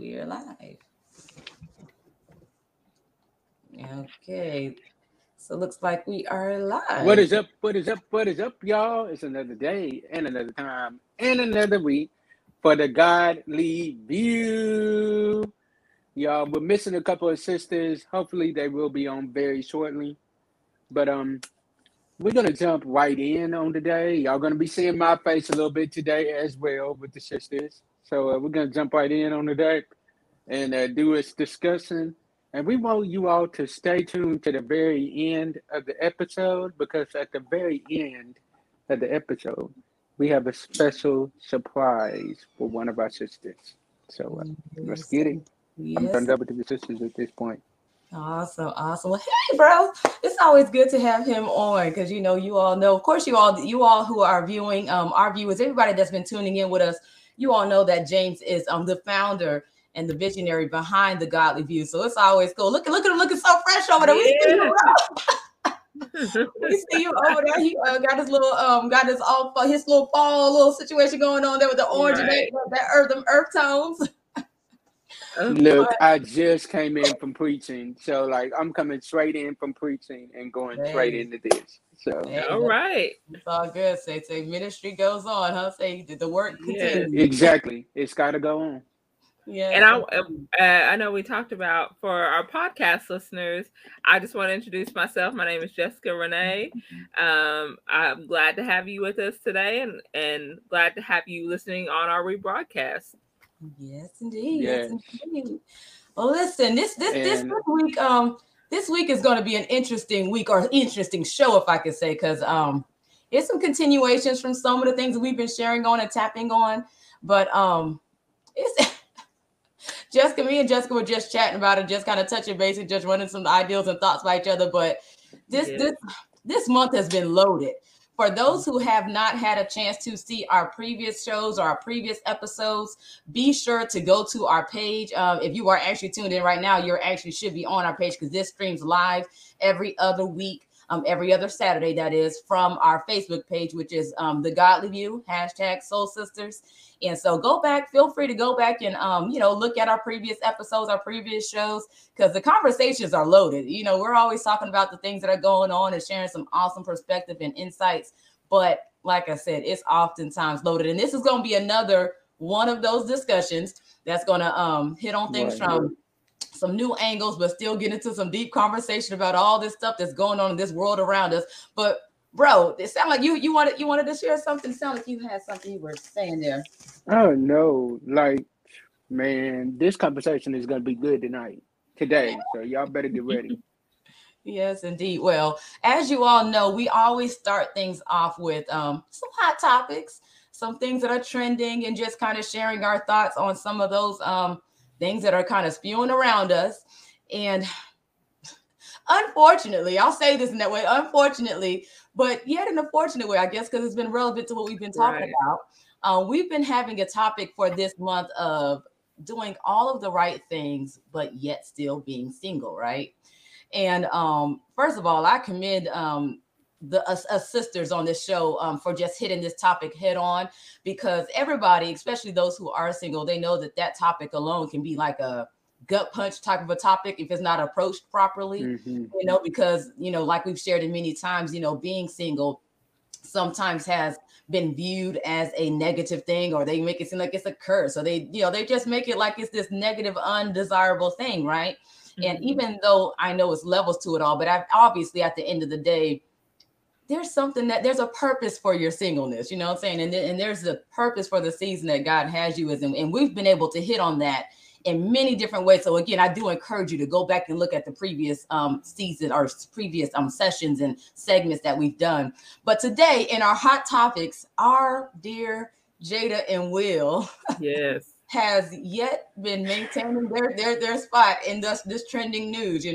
We are live. Okay, so looks like we are live. What is up? What is up? What is up, y'all? It's another day and another time and another week for the Godly View. Y'all, we're missing a couple of sisters. Hopefully, they will be on very shortly. But we're gonna jump right in on today. Y'all gonna be seeing my face a little bit today as well with the sisters. So we're gonna jump right in on today and do its discussion. And we want you all to stay tuned to the very end of the episode, because at the very end of the episode, we have a special surprise for one of our sisters. So yes. Let's get it. Yes. I'm turned over to the sisters at this point. Awesome, awesome. Well, hey, bro, it's always good to have him on, because you know, you all know, of course, you all who are viewing, our viewers, everybody that's been tuning in with us, you all know that James is the founder and the visionary behind the Godly View. So it's always cool. Look at him looking so fresh over there. Yeah. We see you, bro. We see you over there. He got his little fall situation going on there with the orange, right, and them earth tones. Look, I just came in from preaching, so like I'm coming straight in from preaching and going straight into this. So man, all right, it's all good. Say ministry goes on, huh? Say the work continues. Yeah, exactly. It's got to go on. Yeah, and I know we talked about, for our podcast listeners, I just want to introduce myself. My name is Jessica Renee. I'm glad to have you with us today, and glad to have you listening on our rebroadcast. Yes, indeed. Yes, indeed. Well, listen, this week is going to be an interesting week, or interesting show, if I could say, because it's some continuations from some of the things that we've been sharing on and tapping on, but it's. Jessica, me and Jessica were just chatting about it, just kind of touching base and just running some ideals and thoughts by each other. But this month has been loaded. For those who have not had a chance to see our previous shows or our previous episodes, be sure to go to our page. If you are actually tuned in right now, you actually should be on our page, because this streams live every other week, every other Saturday, that is, from our Facebook page, which is The Godly View, #SoulSisters. And so go back, feel free to go back and, look at our previous episodes, our previous shows, because the conversations are loaded. You know, we're always talking about the things that are going on and sharing some awesome perspective and insights. But like I said, it's oftentimes loaded. And this is going to be another one of those discussions that's going to hit on things from some new angles, but still get into some deep conversation about all this stuff that's going on in this world around us. But bro, it sounded like you wanted to share something. Sound like you had something you were saying there. Oh no, like, man, this conversation is gonna be good today. So y'all better get ready. Yes, indeed. Well, as you all know, we always start things off with some hot topics, some things that are trending, and just kind of sharing our thoughts on some of those things that are kind of spewing around us. And unfortunately, I'll say this in that way, unfortunately, but yet in a fortunate way, I guess, because it's been relevant to what we've been talking about. We've been having a topic for this month of doing all of the right things, but yet still being single, right? And first of all, I commend us sisters on this show for just hitting this topic head on, because everybody, especially those who are single, they know that topic alone can be like a gut punch type of a topic if it's not approached properly, because, like we've shared it many times, being single sometimes has been viewed as a negative thing, or they make it seem like it's a curse, or they just make it like it's this negative, undesirable thing. Right. Mm-hmm. And even though I know it's levels to it all, but obviously at the end of the day, there's a purpose for your singleness, you know what I'm saying? And there's a purpose for the season that God has you in. And we've been able to hit on that in many different ways. So again, I do encourage you to go back and look at the previous season, or previous sessions and segments that we've done. But today in our hot topics, our dear Jada and Will has yet been maintaining their spot in this trending news,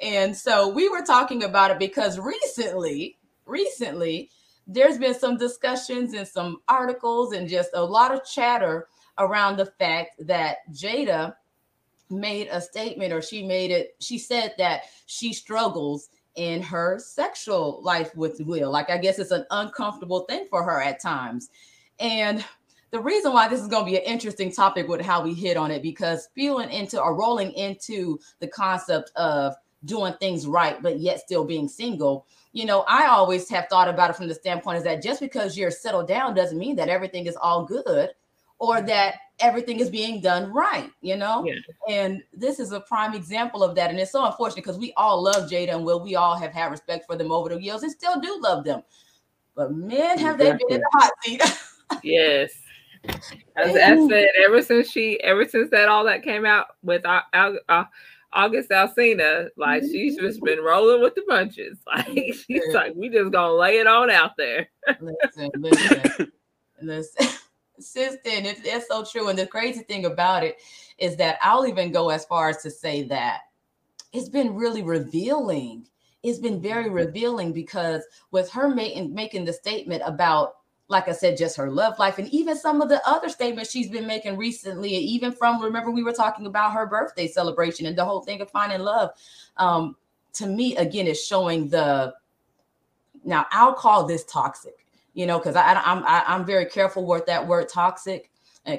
And so we were talking about it because recently there's been some discussions and some articles and just a lot of chatter around the fact that Jada made a statement, or she said that she struggles in her sexual life with Will. Like, I guess it's an uncomfortable thing for her at times. And The reason why this is going to be an interesting topic with how we hit on it, because spewing into or rolling into the concept of doing things right, but yet still being single. You know, I always have thought about it from the standpoint is that just because you're settled down doesn't mean that everything is all good or that everything is being done right, you know? Yeah. And this is a prime example of that. And it's so unfortunate because we all love Jada and Will. We all have had respect for them over the years and still do love them. But man, have they been in the hot seat. Yes. As I said, ever since that all that came out with our August Alsina, like she's just been rolling with the punches. Like she's like, we just gonna lay it on out there. Listen. Since then, it's so true. And the crazy thing about it is that I'll even go as far as to say that it's been really revealing. It's been very revealing because with her making the statement about, like I said, just her love life and even some of the other statements she's been making recently, even from, remember we were talking about her birthday celebration and the whole thing of finding love. To me, again, is showing now I'll call this toxic, you know, because I'm very careful with that word toxic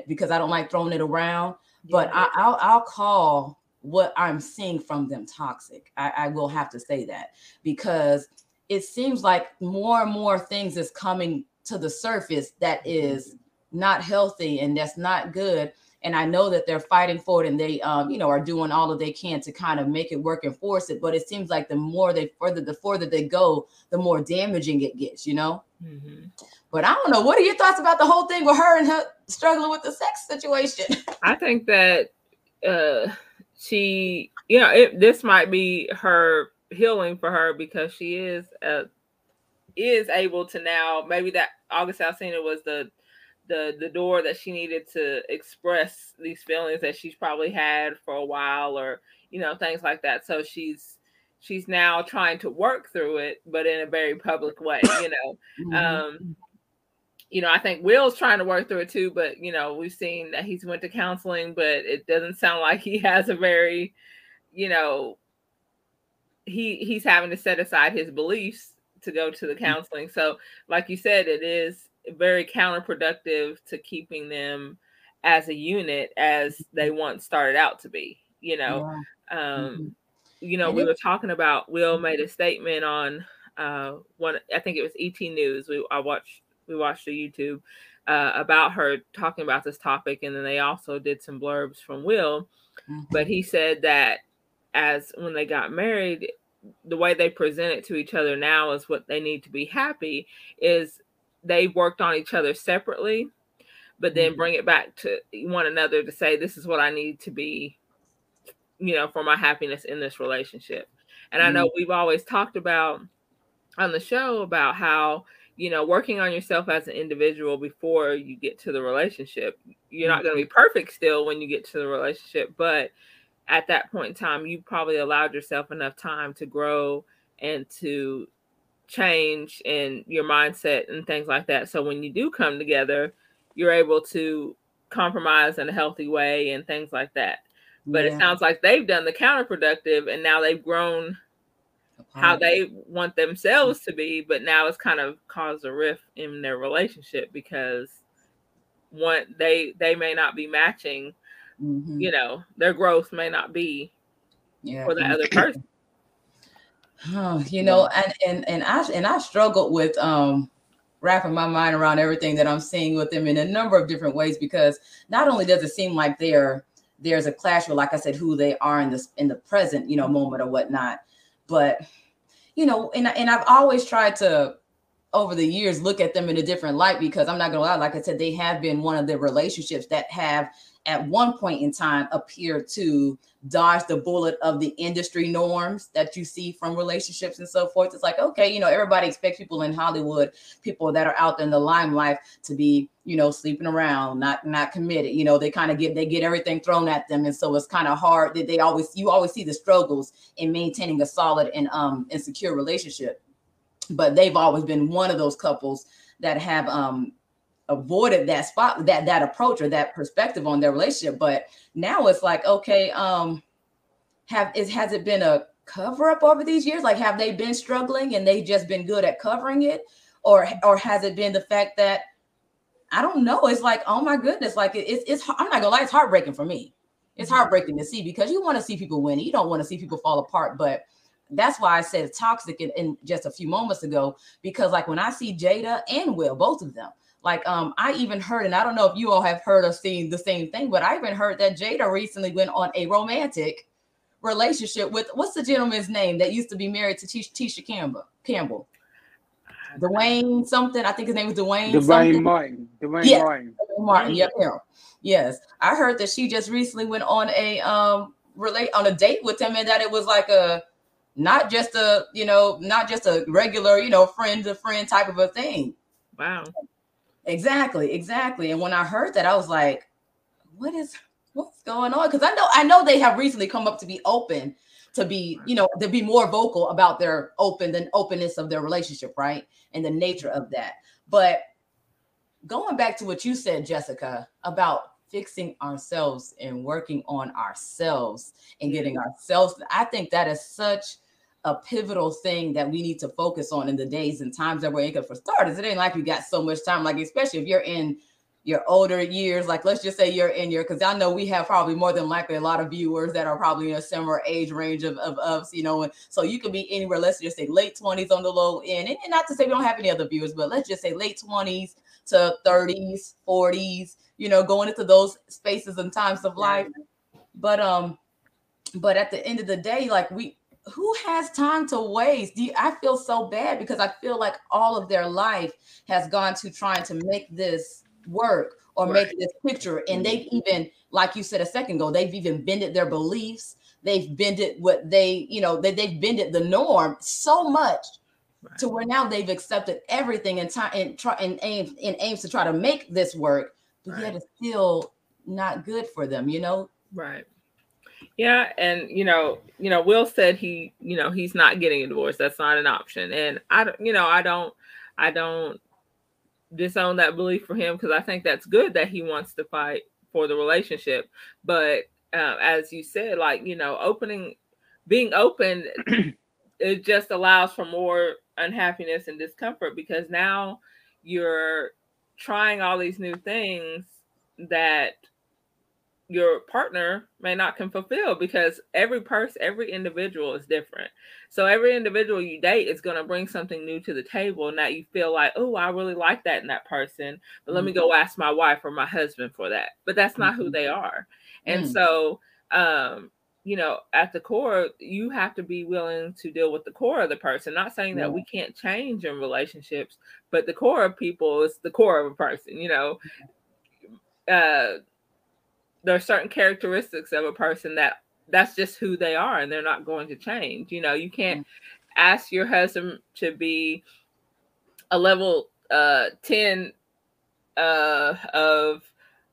because I don't like throwing it around, but I'll call what I'm seeing from them toxic. I will have to say that because it seems like more and more things is coming to the surface that is not healthy and that's not good. And I know that they're fighting for it and they, you know, are doing all that they can to kind of make it work and force it. But it seems like the further they go, the more damaging it gets, you know? Mm-hmm. But I don't know. What are your thoughts about the whole thing with her and her struggling with the sex situation? I think that she, you know, this might be her healing for her because she is able to now, maybe that August Alsina was the door that she needed to express these feelings that she's probably had for a while, or, you know, things like that. So she's now trying to work through it, but in a very public way, you know. You know, I think Will's trying to work through it too, but, you know, we've seen that he's went to counseling, but it doesn't sound like he has a very, you know, he's having to set aside his beliefs to go to the counseling. So like you said, it is very counterproductive to keeping them as a unit as they once started out to be, you know. You know, we were talking about, Will made a statement on one, I think it was ET News. We watched the YouTube about her talking about this topic. And then they also did some blurbs from Will, but he said that as when they got married, the way they present it to each other now is what they need to be happy is they worked on each other separately, but then bring it back to one another to say, this is what I need to be, you know, for my happiness in this relationship. And I know we've always talked about on the show about how, you know, working on yourself as an individual before you get to the relationship, you're not going to be perfect still when you get to the relationship, but at that point in time, you probably allowed yourself enough time to grow and to change in your mindset and things like that. So when you do come together, you're able to compromise in a healthy way and things like that. But it sounds like they've done the counterproductive and now they've grown how they want themselves to be, but now it's kind of caused a rift in their relationship because one, they may not be matching. You know, their growth may not be for the other person. You know, and I struggled with wrapping my mind around everything that I'm seeing with them in a number of different ways, because not only does it seem like there's a clash with, like I said, who they are in the present, you know, moment or whatnot, but, you know, and I've always tried to, over the years, look at them in a different light, because I'm not gonna lie, like I said, they have been one of the relationships that have at one point in time appeared to dodge the bullet of the industry norms that you see from relationships and so forth. It's like, okay, you know, everybody expects people in Hollywood, people that are out there in the limelight to be, you know, sleeping around, not committed. You know, they kind of get everything thrown at them. And so it's kind of hard that you always see the struggles in maintaining a solid and secure relationship. But they've always been one of those couples that have avoided that spot, that approach or that perspective on their relationship. But now it's like, okay, has it been a cover up over these years? Like, have they been struggling and they've just been good at covering it? Or has it been the fact that I don't know. It's like, oh my goodness. Like it's I'm not gonna lie, it's heartbreaking for me. It's heartbreaking to see, because you want to see people win. You don't want to see people fall apart. But that's why I said toxic in just a few moments ago, because like when I see Jada and Will, both of them, like I even heard, and I don't know if you all have heard or seen the same thing, but I even heard that Jada recently went on a romantic relationship with, what's the gentleman's name that used to be married to Tisha Campbell? Dwayne something. I think his name was Dwayne Martin. Dwayne Martin. Yep. Yeah. Yes. I heard that she just recently went on a date with him, and that it was like a not just a regular, friend to friend type of a thing. Wow. Exactly. And when I heard that, I was like, what's going on? Because I know they have recently come up to be open, to be, to be more vocal about their openness of their relationship, right? And the nature of that. But going back to what you said, Jessica, about fixing ourselves and working on ourselves and getting ourselves, I think that is such a pivotal thing that we need to focus on in the days and times that we're in. Because for starters, it ain't like you got so much time, like especially if you're in your older years, like let's just say you're in your, because I know we have probably more than likely a lot of viewers that are probably in a similar age range of us, and so you could be anywhere, let's just say late 20s on the low end, and not to say we don't have any other viewers, but let's just say late 20s to 30s, 40s, going into those spaces and times of life. But at the end of the day, like who has time to waste? I feel so bad, because I feel like all of their life has gone to trying to make this work or make this picture, and they've even, like you said a second ago, they've even bended their beliefs, they've bended what they, they've bended the norm so much to where now they've accepted everything and aims to try to make this work, but yet it's still not good for them, right? Yeah. And Will said he, he's not getting a divorce, that's not an option, and I don't disown that belief for him, because I think that's good that he wants to fight for the relationship. But as you said, being open, it just allows for more unhappiness and discomfort, because now you're trying all these new things that your partner may not can fulfill, because every individual is different. So every individual you date is going to bring something new to the table, and that you feel like, oh, I really like that in that person, but let me go ask my wife or my husband for that. But that's not who they are. And so, at the core, you have to be willing to deal with the core of the person. Not saying that we can't change in relationships, but the core of people is the core of a person, there are certain characteristics of a person that's just who they are, and they're not going to change. You can't ask your husband to be a level 10 of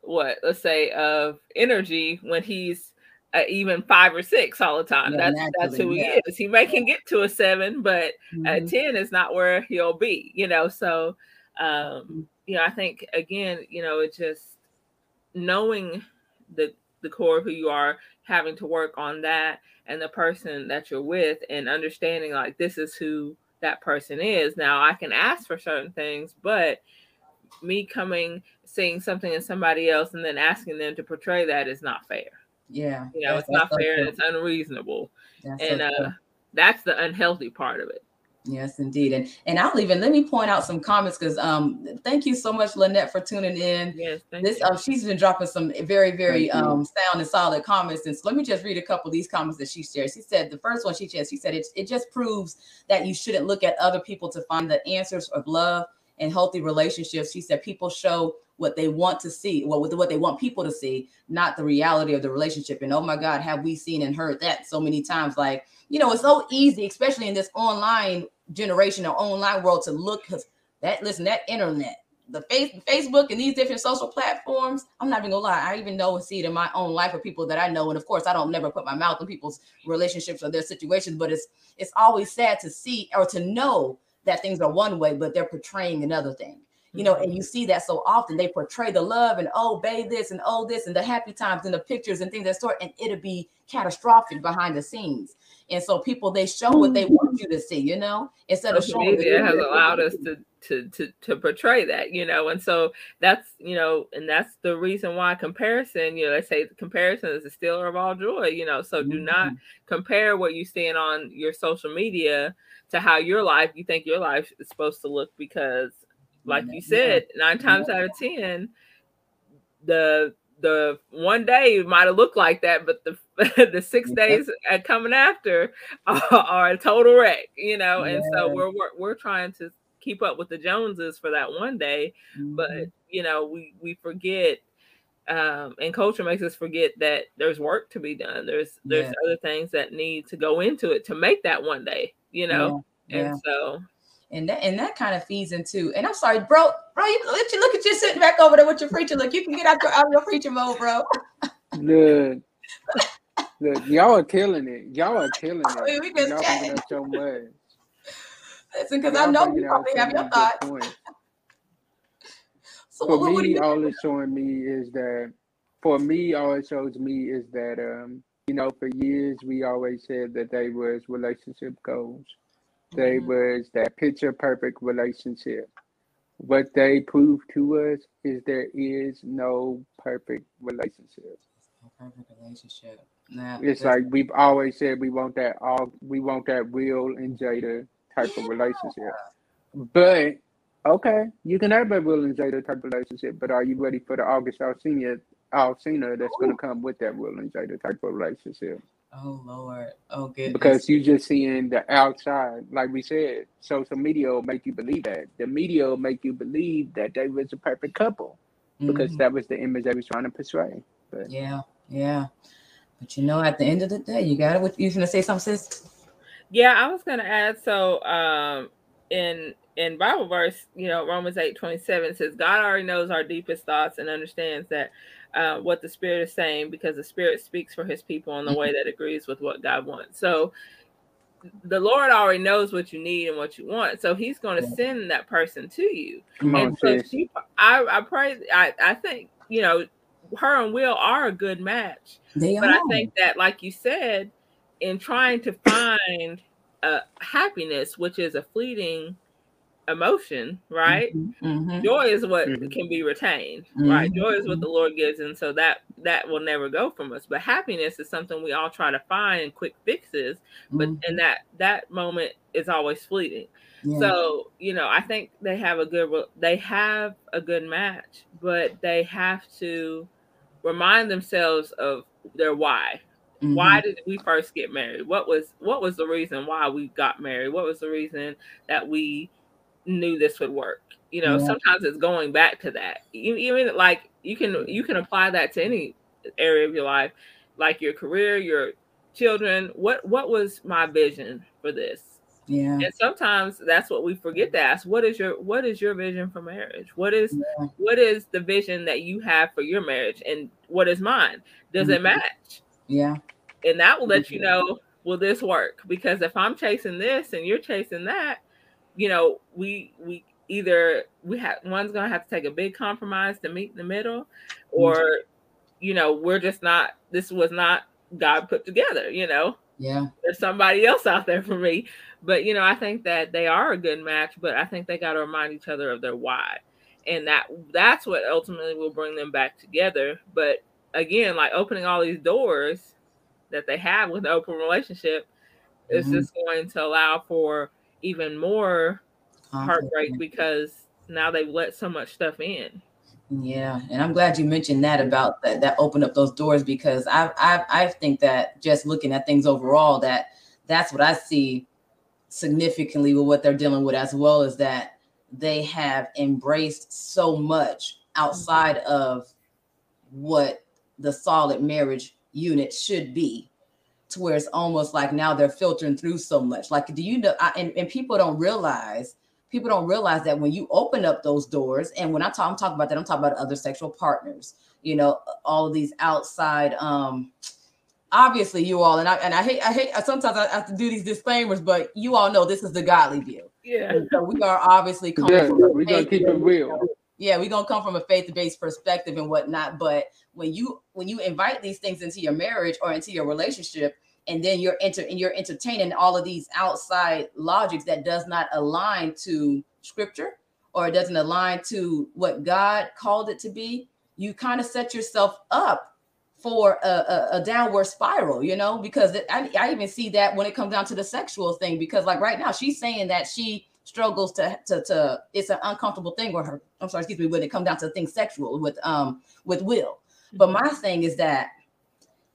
what, let's say, of energy when he's even 5 or 6 all the time. That's who he is. He may can get to a 7, but 10 is not where he'll be, So, I think, again, it just knowing the core of who you are, having to work on that and the person that you're with, and understanding like this is who that person is. Now I can ask for certain things, but me seeing something in somebody else and then asking them to portray that is not fair. Yeah. It's not fair, and it's unreasonable. And that's the unhealthy part of it. Yes, indeed. And I'll even, let me point out some comments, because thank you so much, Lynette, for tuning in. Yes, thank you. She's been dropping some very, very sound and solid comments. And so let me just read a couple of these comments that she shared. She said, the first one she said, it just proves that you shouldn't look at other people to find the answers of love and healthy relationships. She said, people show what they want to see, what they want people to see, not the reality of the relationship. And oh my God, have we seen and heard that so many times? Like, it's so easy, especially in this online generation or online world, to look, because that internet, the Facebook and these different social platforms, I'm not even gonna lie, I even know and see it in my own life with people that I know. And of course, I don't never put my mouth on people's relationships or their situations, but it's always sad to see or to know that things are one way, but they're portraying another thing. you know, and you see that so often. They portray the love and obey this and oh this and the happy times and the pictures and things of that sort, and it'll be catastrophic behind the scenes. And so people, they show what they want you to see, you know, instead of showing. Media has allowed us to portray that, you know, and so that's, you know, and that's the reason why comparison, you know, they say comparison is the stealer of all joy, you know, so do not compare what you're seeing on your social media to how your life, you think your life is supposed to look, because like you said, 9 times out of 10, the one day it might have looked like that, but the 6 days coming after are a total wreck, you know. And so we're trying to keep up with the Joneses for that one day, but you know, we forget, and culture makes us forget that there's work to be done. There's other things that need to go into it to make that one day, you know. And so. And that kind of feeds into, and I'm sorry, bro, you look at you sitting back over there with your preacher look. You can get out your preacher mode, bro. Look, y'all are killing it. I mean, we just y'all chatting. So much. Listen, because I know you probably have your thoughts. So all it shows me is that, you know, for years we always said that they was relationship goals. They was that picture perfect relationship. What they proved to us is there is no perfect relationship. Nah, it's like we've always said we want that Will and Jada type of relationship. But okay, you can have a Will and Jada type of relationship, but are you ready for the August Alsina that's gonna come with that Will and Jada type of relationship? Oh, Lord. Oh, goodness. Because you're just seeing the outside. Like we said, social media will make you believe that. The media will make you believe that they was a perfect couple because that was the image they was trying to portray. But. Yeah. But, you know, at the end of the day, you got it. You was going to say something, sis? Yeah, I was going to add, so in Bible verse, you know, Romans 8:27 says, God already knows our deepest thoughts and understands that what the Spirit is saying, because the Spirit speaks for his people in the way that agrees with what God wants. So the Lord already knows what you need and what you want. So he's going to send that person to you. Come on, and so I think, you know, her and Will are a good match. They are. I think that, like you said, in trying to find happiness, which is a fleeting emotion, right? Joy is what can be retained, right? Joy is what the Lord gives, and so that will never go from us. But happiness is something we all try to find quick fixes, but and that moment is always fleeting. So, you know, I think they have a good match, but they have to remind themselves of their why. Why did we first get married? What was the reason why we got married? What was the reason that we knew this would work? You know, sometimes it's going back to that. Even like you can apply that to any area of your life, like your career, your children. What was my vision for this? Yeah. And sometimes that's what we forget to ask. What is your vision for marriage? What is the vision that you have for your marriage, and what is mine? Does it match? Yeah. And that will let you know, will this work? Because if I'm chasing this and you're chasing that, you know, one's going to have to take a big compromise to meet in the middle, or, you know, this was not God put together, you know. Yeah. There's somebody else out there for me. But, you know, I think that they are a good match, but I think they got to remind each other of their why. And that's what ultimately will bring them back together. But again, like opening all these doors that they have with the open relationship is just going to allow for even more heartbreak, because now they've let so much stuff in. Yeah, and I'm glad you mentioned that about that opened up those doors, because I think that just looking at things overall, that's what I see significantly with what they're dealing with, as well as that they have embraced so much outside of what the solid marriage unit should be, to where it's almost like now they're filtering through so much. Like, do you know, and people don't realize that when you open up those doors, and when I'm talking about that, I'm talking about other sexual partners, you know, all of these outside, obviously you all, and I hate, sometimes I have to do these disclaimers, but you all know, this is the Godly View. Yeah. So we are obviously coming from we're going to keep it real. Yeah, we're going to come from a faith-based perspective and whatnot. But when you invite these things into your marriage or into your relationship, and then you're entertaining all of these outside logics that does not align to scripture or it doesn't align to what God called it to be, you kind of set yourself up for a downward spiral, you know, because I even see that when it comes down to the sexual thing, because like right now she's saying that she struggles to it's an uncomfortable thing with her. I'm sorry, excuse me, when it comes down to things sexual with Will. But my thing is that,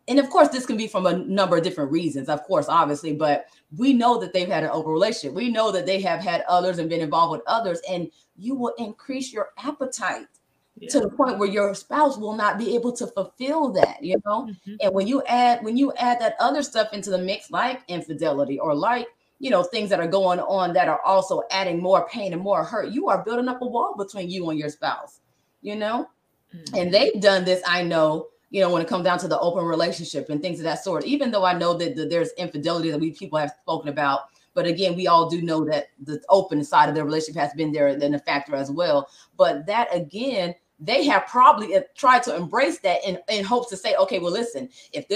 and of course, this can be from a number of different reasons, of course, obviously, but we know that they've had an open relationship. We know that they have had others and been involved with others, and you will increase your appetite to the point where your spouse will not be able to fulfill that, you know? Mm-hmm. And when you add that other stuff into the mix, like infidelity or like, you know, things that are going on that are also adding more pain and more hurt, you are building up a wall between you and your spouse, you know? Mm-hmm. And they've done this, I know, you know, when it comes down to the open relationship and things of that sort, even though I know that there's infidelity that people have spoken about, but again, we all do know that the open side of their relationship has been there and a factor as well. But that again, they have probably tried to embrace that in hopes to say, okay, well, listen, if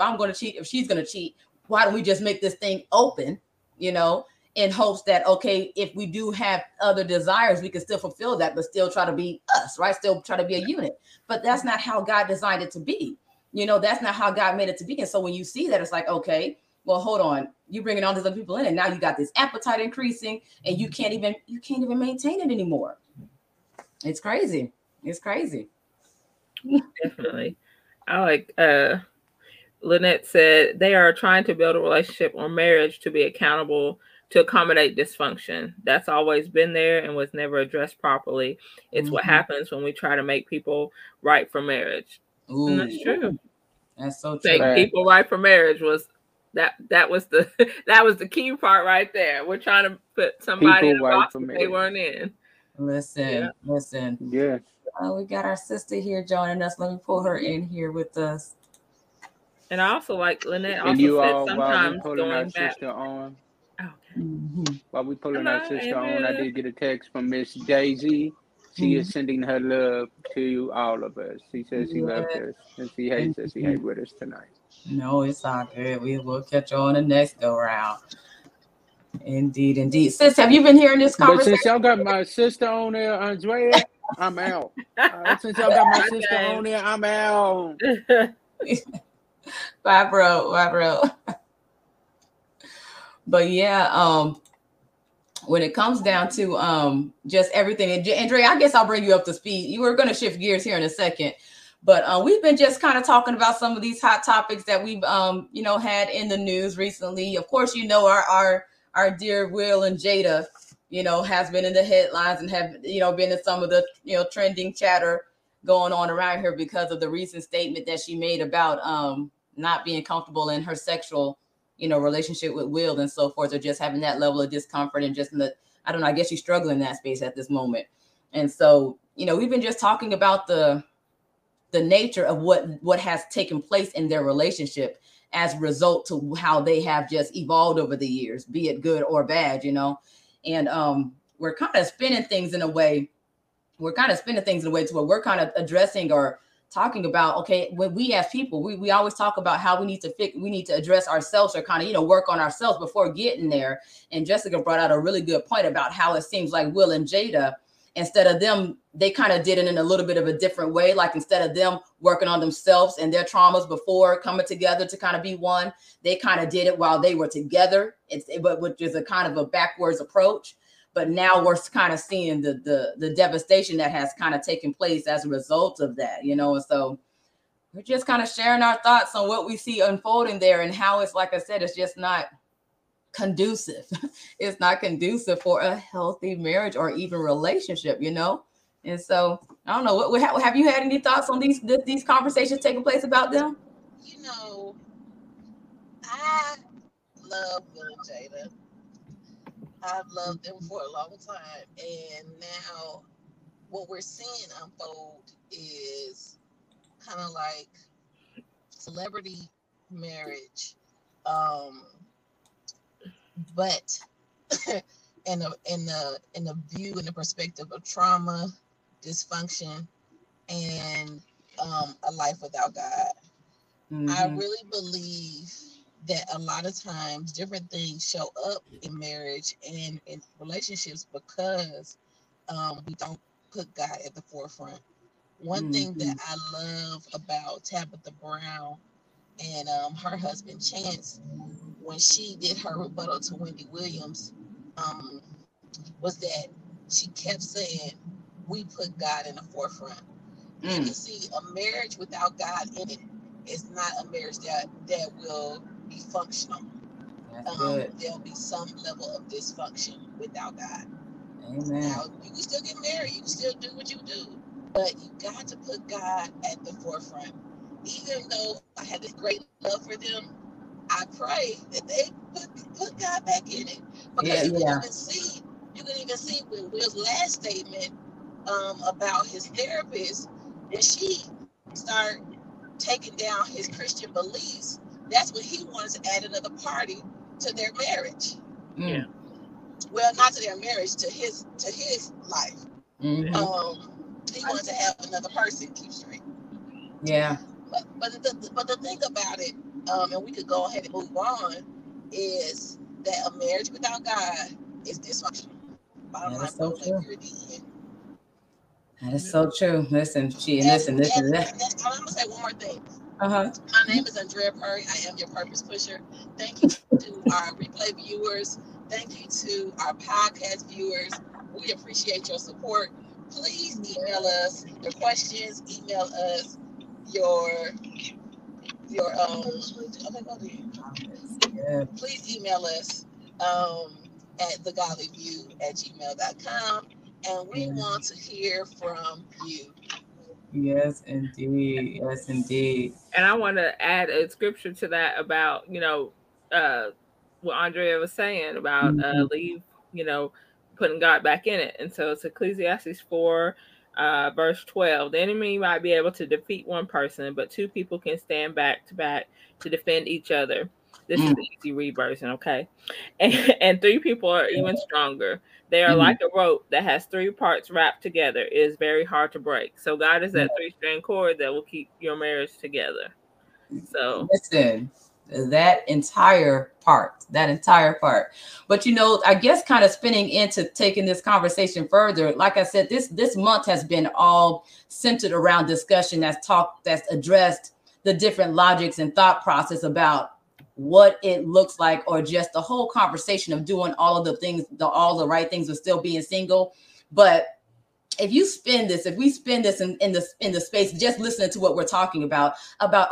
I'm going to cheat, if she's going to cheat, why don't we just make this thing open, you know, in hopes that, okay, if we do have other desires, we can still fulfill that, but still try to be us, right? Still try to be a unit. But that's not how God designed it to be. You know, that's not how God made it to be. And so when you see that, it's like, okay, well, hold on. You're bringing all these other people in, and now you got this appetite increasing, and you can't even maintain it anymore. It's crazy. It's crazy. Definitely. I like Lynette said they are trying to build a relationship or marriage to be accountable to accommodate dysfunction. That's always been there and was never addressed properly. It's what happens when we try to make people right for marriage. Ooh. And that's true. That's so true. Make people right for marriage was that was the key part right there. We're trying to put somebody in a box that they weren't in. Listen. Yeah. We got our sister here joining us. Let me pull her in here with us. And I also like Lynette. And also you said all sometimes while we pulling our sister on. Okay. Mm-hmm. While we pulling our sister on, I did get a text from Miss Daisy. She is sending her love to all of us. She says she loves us and she hates us. She ain't with us tonight. No, it's all good. We will catch you on the next go round. Indeed. Sis, have you been hearing this conversation? But since y'all got my sister on there, Andrea, I'm out. Since y'all got my sister on there, I'm out. Bye, bro. But yeah, when it comes down to just everything, and Andrea, I guess I'll bring you up to speed. You were going to shift gears here in a second, but we've been just kind of talking about some of these hot topics that we've, you know, had in the news recently. Of course, you know, our dear Will and Jada, you know, has been in the headlines and have, you know, been in some of the, you know, trending chatter going on around here because of the recent statement that she made about not being comfortable in her sexual, you know, relationship with Will and so forth, or just having that level of discomfort and just, I don't know, I guess she's struggling in that space at this moment. And so, you know, we've been just talking about the nature of what has taken place in their relationship as a result to how they have just evolved over the years, be it good or bad, you know. And we're kind of spinning things in a way. We're kind of spinning things in a way to where we're kind of addressing or talking about, okay, when we as people, we always talk about how we need to address ourselves or kind of, you know, work on ourselves before getting there. And Jessica brought out a really good point about how it seems like Will and Jada, instead of them, they kind of did it in a little bit of a different way. Like instead of them working on themselves and their traumas before coming together to kind of be one, they kind of did it while they were together. But which is a kind of a backwards approach. But now we're kind of seeing the devastation that has kind of taken place as a result of that, you know. And so we're just kind of sharing our thoughts on what we see unfolding there and how it's, like I said, it's just not conducive. It's not conducive for a healthy marriage or even relationship, you know. And so I don't know, what have you had any thoughts on these conversations taking place about them? You know, I love Will and Jada. I've loved them for a long time, and now what we're seeing unfold is kind of like celebrity marriage, but in the view and the perspective of trauma, dysfunction, and a life without God. Mm-hmm. I really believe that a lot of times different things show up in marriage and in relationships because we don't put God at the forefront. One mm-hmm. thing that I love about Tabitha Brown and her husband Chance, when she did her rebuttal to Wendy Williams, was that she kept saying, we put God in the forefront. Mm. And you see, a marriage without God in it is not a marriage that will be functional. There'll be some level of dysfunction without God. Amen. Now, you can still get married. You can still do what you do. But you got to put God at the forefront. Even though I had this great love for them, I pray that they put God back in it. Because you can even see with Will's last statement about his therapist, and she started taking down his Christian beliefs. That's when he wanted to add another party to their marriage. Yeah. Well, not to their marriage, to his life. Mm-hmm. He wanted to have another person, keep straight. Yeah. But the thing about it, and we could go ahead and move on, is that a marriage without God is dysfunctional. Bottom line, so true. That is so true. Listen. I'm gonna say one more thing. Uh-huh. My name is Andrea Perry. I am your purpose pusher. Thank you to our replay viewers. Thank you to our podcast viewers. We appreciate your support. Please email us your questions. Email us your please email us at thegodlyview@gmail.com, and we want to hear from you. Yes indeed. And I want to add a scripture to that about what Andrea was saying about putting God back in it. And so it's Ecclesiastes 4 verse 12. The enemy might be able to defeat one person, but two people can stand back to back to defend each other. This is the easy read version, okay? And three people are even stronger. They are like a rope that has three parts wrapped together. It is very hard to break. So God is that three-strand cord that will keep your marriage together. So listen, that entire part. But I guess kind of spinning into taking this conversation further, like I said, this month has been all centered around discussion that's addressed the different logics and thought process about what it looks like, or just the whole conversation of doing all of the things, all the right things, with still being single. But if we spend this in the space, just listening to what we're talking about,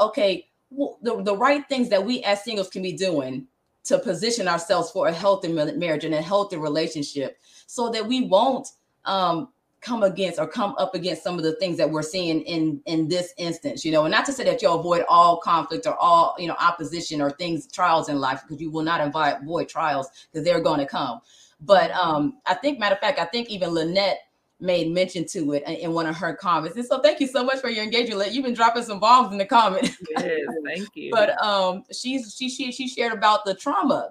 okay, well, the right things that we as singles can be doing to position ourselves for a healthy marriage and a healthy relationship, so that we won't come up against some of the things that we're seeing in this instance, and not to say that you'll avoid all conflict or all, opposition or things, trials in life, because you will not avoid trials, because they're going to come. But I think even Lynette made mention to it in one of her comments. And so thank you so much for your engagement. You've been dropping some bombs in the comment. Yes, thank you. But she shared about the trauma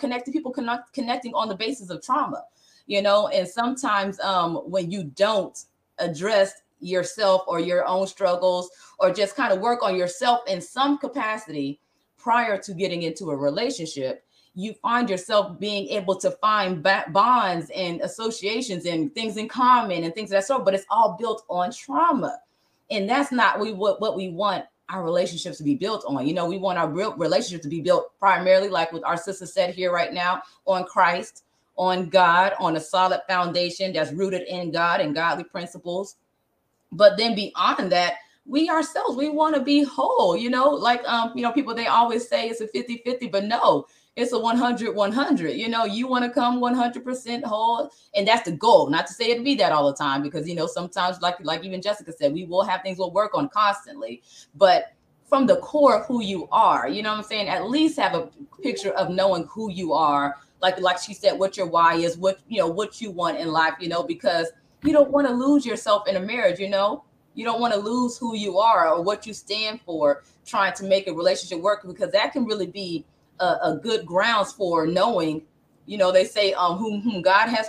connecting people, connecting on the basis of trauma, and sometimes when you don't address yourself or your own struggles, or just kind of work on yourself in some capacity prior to getting into a relationship, you find yourself being able to find bonds and associations and things in common and things of that sort, but it's all built on trauma. And that's not what we want our relationships to be built on. We want our real relationship to be built primarily, like what our sister said here right now, on Christ, on God, on a solid foundation that's rooted in God and godly principles. But then beyond that, we ourselves, we want to be whole, people, they always say it's a 50-50, but no, it's a 100-100. You want to come 100% whole, and that's the goal. Not to say it'd be that all the time, because sometimes, like even Jessica said, we will have things we'll work on constantly. But from the core of who you are, what I'm saying, at least have a picture of knowing who you are. Like she said, what your why is, what you want in life, because you don't want to lose yourself in a marriage. You don't want to lose who you are or what you stand for, trying to make a relationship work, because that can really be a good grounds for knowing You know, they say, whom God has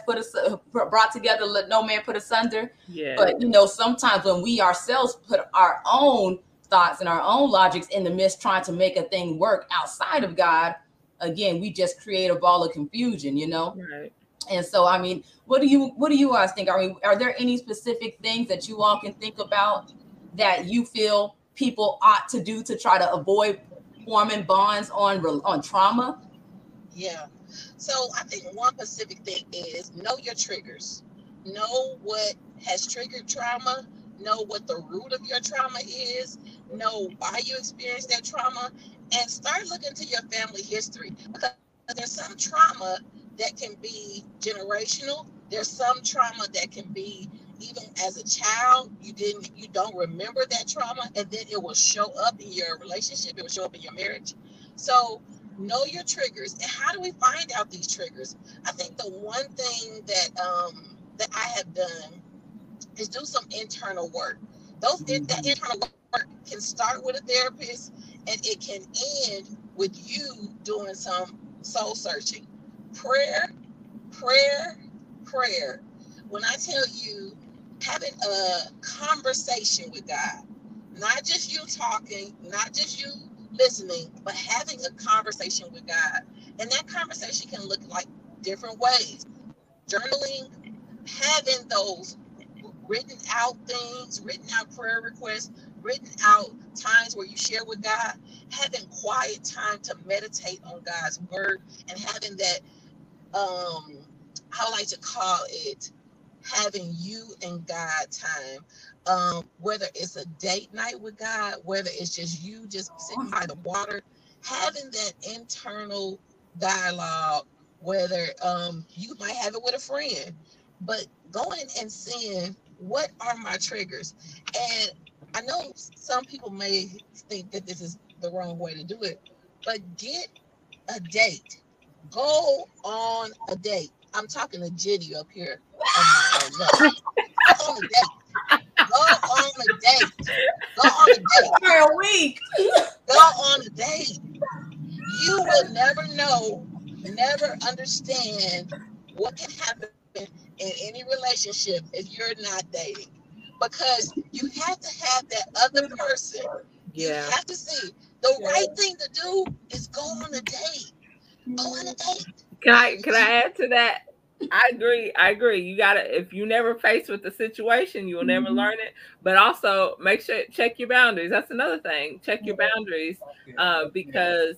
brought together, let no man put asunder. Yeah. But, you know, sometimes when we ourselves put our own thoughts and our own logics in the midst, trying to make a thing work outside of God, again, we just create a ball of confusion, you know? Right. And so, I mean, what do you guys think? I mean, are there any specific things that you all can think about that you feel people ought to do to try to avoid forming bonds on trauma? Yeah. So I think one specific thing is know your triggers. Know what has triggered trauma. Know what the root of your trauma is. Know why you experienced that trauma. And start looking to your family history. Because there's some trauma that can be generational. There's some trauma that can be even as a child, you don't remember that trauma, and then it will show up in your relationship. It will show up in your marriage. So know your triggers. And how do we find out these triggers? I think the one thing that I have done is do some internal work. That internal work can start with a therapist, and it can end with you doing some soul searching. Prayer. When I tell you, having a conversation with God, not just you talking, not just you listening, but having a conversation with God. And that conversation can look like different ways. Journaling, having those written out things, written out prayer requests, written out times where you share with God, having quiet time to meditate on God's word, and having that, I like to call it having you and God time, whether it's a date night with God, whether it's just you just sitting by the water, having that internal dialogue, whether you might have it with a friend, but going and seeing what are my triggers. And I know some people may think that this is the wrong way to do it, but get a date. Go on a date. I'm talking to Jitty up here. Go on a date. For a week. Go on a date. You will never know, never understand what can happen in any relationship if you're not dating. Because you have to have that other person. Yeah. You have to see. The right thing to do is go on a date. Go on a date. Can I add to that? I agree. You gotta, if you never faced with the situation, you will never learn it. But also make sure check your boundaries. That's another thing. Check your boundaries, because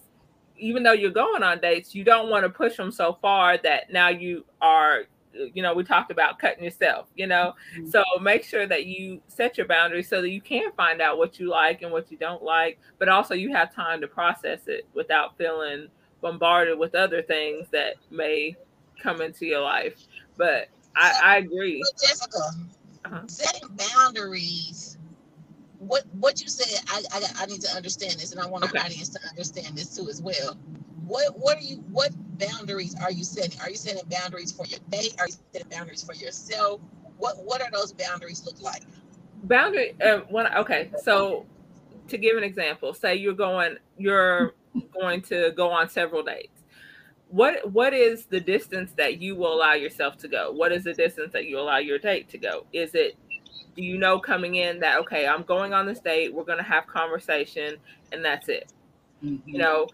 even though you're going on dates, you don't want to push them so far that now you are, you know, we talked about cutting yourself, you know. Mm-hmm. So make sure that you set your boundaries so that you can find out what you like and what you don't like, but also you have time to process it without feeling bombarded with other things that may come into your life. But I agree. But Jessica, setting boundaries, what you said, I need to understand this, and I want our audience to understand this too as well. What boundaries are you setting? Are you setting boundaries for your date? Are you setting boundaries for yourself? What are those boundaries look like? So to give an example, say you're going to go on several dates. What is the distance that you will allow yourself to go? What is the distance that you allow your date to go? Do you know coming in that, okay, I'm going on this date, we're going to have conversation, and that's it? Mm-hmm. You know,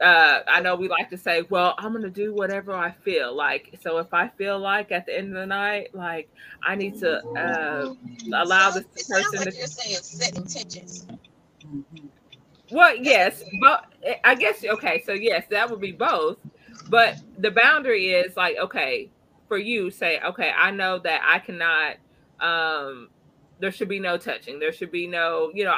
I know we like to say, well, I'm going to do whatever I feel like. So if I feel like at the end of the night, like I need to allow this person to you're saying set intentions. Mm-hmm. Well, yes, but I guess, okay, so yes, that would be both. But the boundary is like, okay, for you say, okay, I know that I cannot, there should be no touching. There should be no, you know,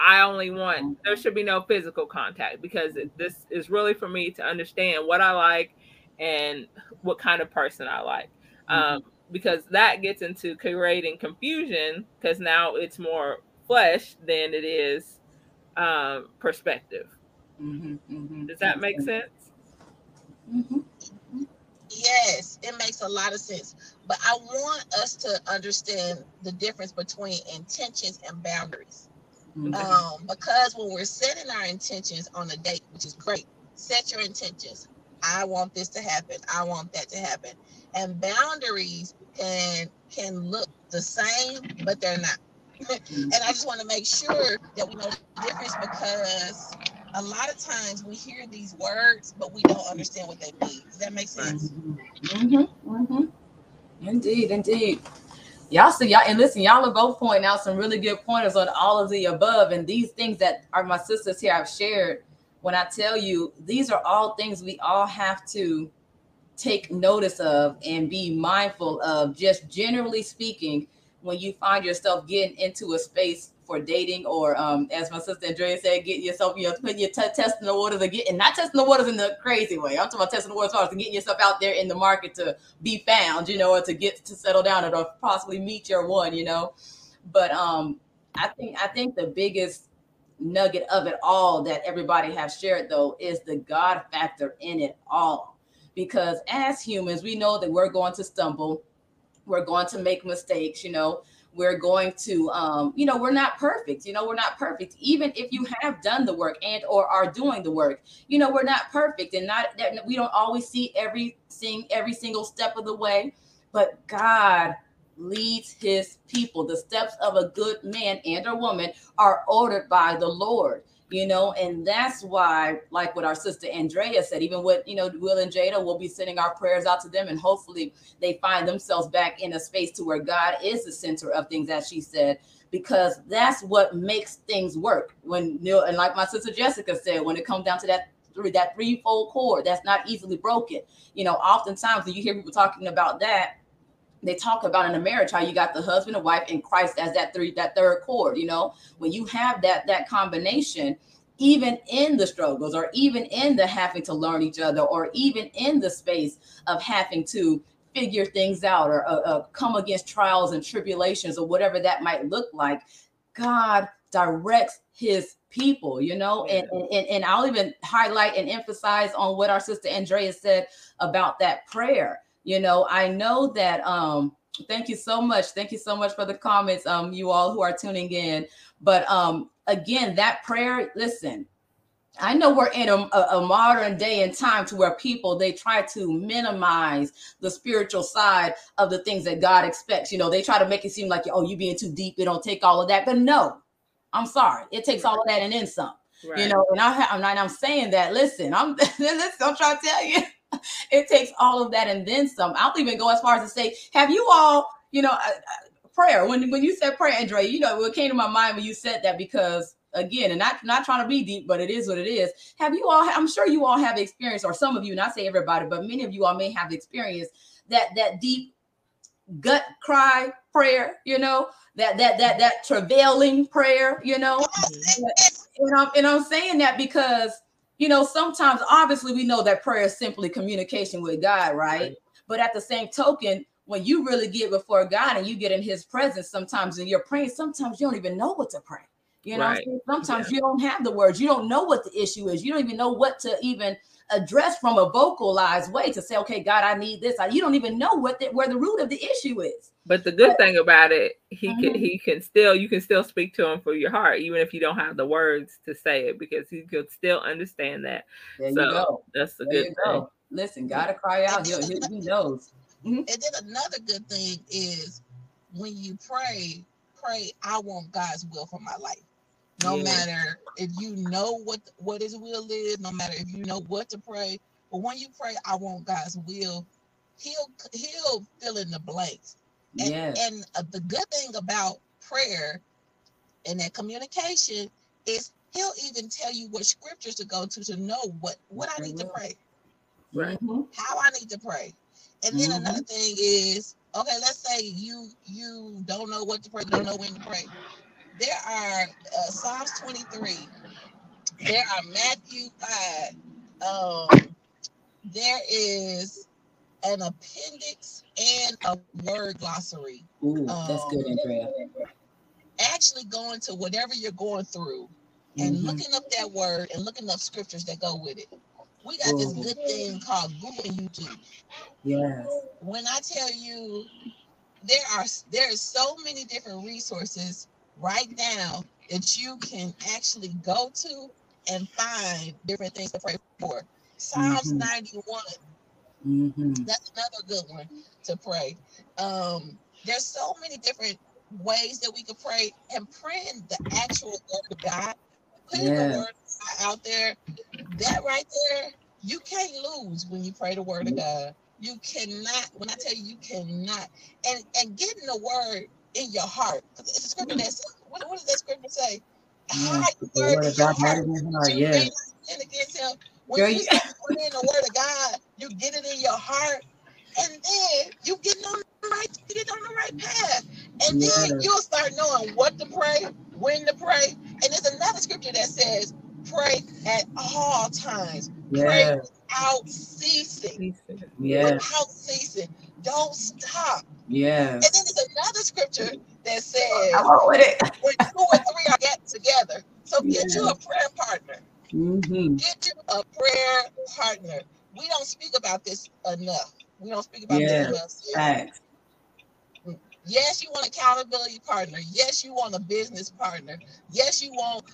there should be no physical contact, because this is really for me to understand what I like and what kind of person I like. Because that gets into creating confusion, because now it's more flesh than it is perspective. Does that make sense? Mm-hmm. Yes, it makes a lot of sense. But I want us to understand the difference between intentions and boundaries. Mm-hmm. Because when we're setting our intentions on a date, which is great, set your intentions. I want this to happen. I want that to happen. And boundaries can look the same, but they're not. And I just want to make sure that we know the difference, because a lot of times we hear these words, but we don't understand what they mean. Does that make sense? Mm-hmm. Mm-hmm. Indeed, indeed. Y'all see, y'all, and listen, y'all are both pointing out some really good pointers on all of the above. And these things that are my sisters here I've shared, when I tell you, these are all things we all have to take notice of and be mindful of, just generally speaking, when you find yourself getting into a space for dating or, as my sister Andrea said, getting yourself, you know, putting your testing the waters and getting, not testing the waters in the crazy way. I'm talking about testing the waters and getting yourself out there in the market to be found, you know, or to get to settle down or to possibly meet your one, you know. But I think the biggest nugget of it all that everybody has shared, though, is the God factor in it all. Because as humans, we know that we're going to stumble. We're going to make mistakes, you know. We're going to, you know, we're not perfect. You know, we're not perfect. Even if you have done the work and or are doing the work, you know, we're not perfect, and not that we don't always see every single step of the way. But God leads his people. The steps of a good man and a woman are ordered by the Lord, you know, and that's why, like what our sister Andrea said, even with, you know, Will and Jada, we'll be sending our prayers out to them, and hopefully they find themselves back in a space to where God is the center of things, as she said, because that's what makes things work. When, you know, and like my sister Jessica said, when it comes down to that threefold cord, that's not easily broken. You know, oftentimes when you hear people talking about that, they talk about in a marriage how you got the husband and wife and Christ as that third cord. You know, when you have that combination, even in the struggles, or even in the having to learn each other, or even in the space of having to figure things out, or come against trials and tribulations, or whatever that might look like, God directs his people, you know. And I'll even highlight and emphasize on what our sister Andrea said about that prayer. You know, I know that, thank you so much. Thank you so much for the comments, you all who are tuning in. But again, that prayer, listen, I know we're in a modern day and time to where people, they try to minimize the spiritual side of the things that God expects. You know, they try to make it seem like, oh, you're being too deep. It don't take all of that. But no, I'm sorry. It takes all of that and then some, right. You know, and I'm saying that, listen, I'm trying to tell you. It takes all of that and then some. I'll even go as far as to say, have you all, you know, prayer. When you said prayer, Andrea, you know, it came to my mind when you said that, because again, and not trying to be deep, but it is what it is. Have you all, I'm sure you all have experienced, or some of you, not say everybody, but many of you all may have experienced that deep gut cry prayer, you know, that travailing prayer, you know. And I'm saying that because, you know, sometimes, obviously, we know that prayer is simply communication with God, right? But at the same token, when you really get before God and you get in his presence, sometimes in your praying, sometimes you don't even know what to pray. You know what I'm saying? Sometimes you don't have the words. You don't know what the issue is. You don't even know what to even address from a vocalized way to say, okay, God, I need this. You don't even know where the root of the issue is. But the good thing about it, you can still speak to him from your heart, even if you don't have the words to say it, because he could still understand that. There so you go. That's the there good thing. Go. Listen, gotta cry out. He knows. Mm-hmm. And then another good thing is when you pray, I want God's will for my life. No matter if you know what his will is, no matter if you know what to pray, but when you pray, I want God's will, he'll fill in the blanks. And the good thing about prayer and that communication is he'll even tell you what scriptures to go to know what I need to pray, right? How I need to pray. And then another thing is, okay, let's say you don't know what to pray, don't know when to pray. There are Psalms 23. There are Matthew 5. There is an appendix and a word glossary. Ooh, that's good, Andrea. Actually going to whatever you're going through and looking up that word and looking up scriptures that go with it. We got this good thing called Google and YouTube. Yes. When I tell you there are so many different resources right now that you can actually go to and find different things to pray for. Psalms 91. That's another good one to pray. There's so many different ways that we could pray, and praying the actual word of God, putting the word of God out there, that right there, you can't lose when you pray the word of God. You cannot, when I tell you, you cannot. And getting the word in your heart. It's a scripture that says, what does that scripture say? Hide the word in your heart. When you start putting in the word of God, you get it in your heart, and then you get on the right, you get on the right path, and then you'll start knowing what to pray, when to pray. And there's another scripture that says, "Pray at all times, pray without ceasing, without ceasing, don't stop." And then there's another scripture that says, "When two or three are gathered together," so get you a prayer partner. Get you a prayer partner. We don't speak about this enough. We don't speak about this enough. Yes, you want an accountability partner. Yes, you want a business partner. Yes, you want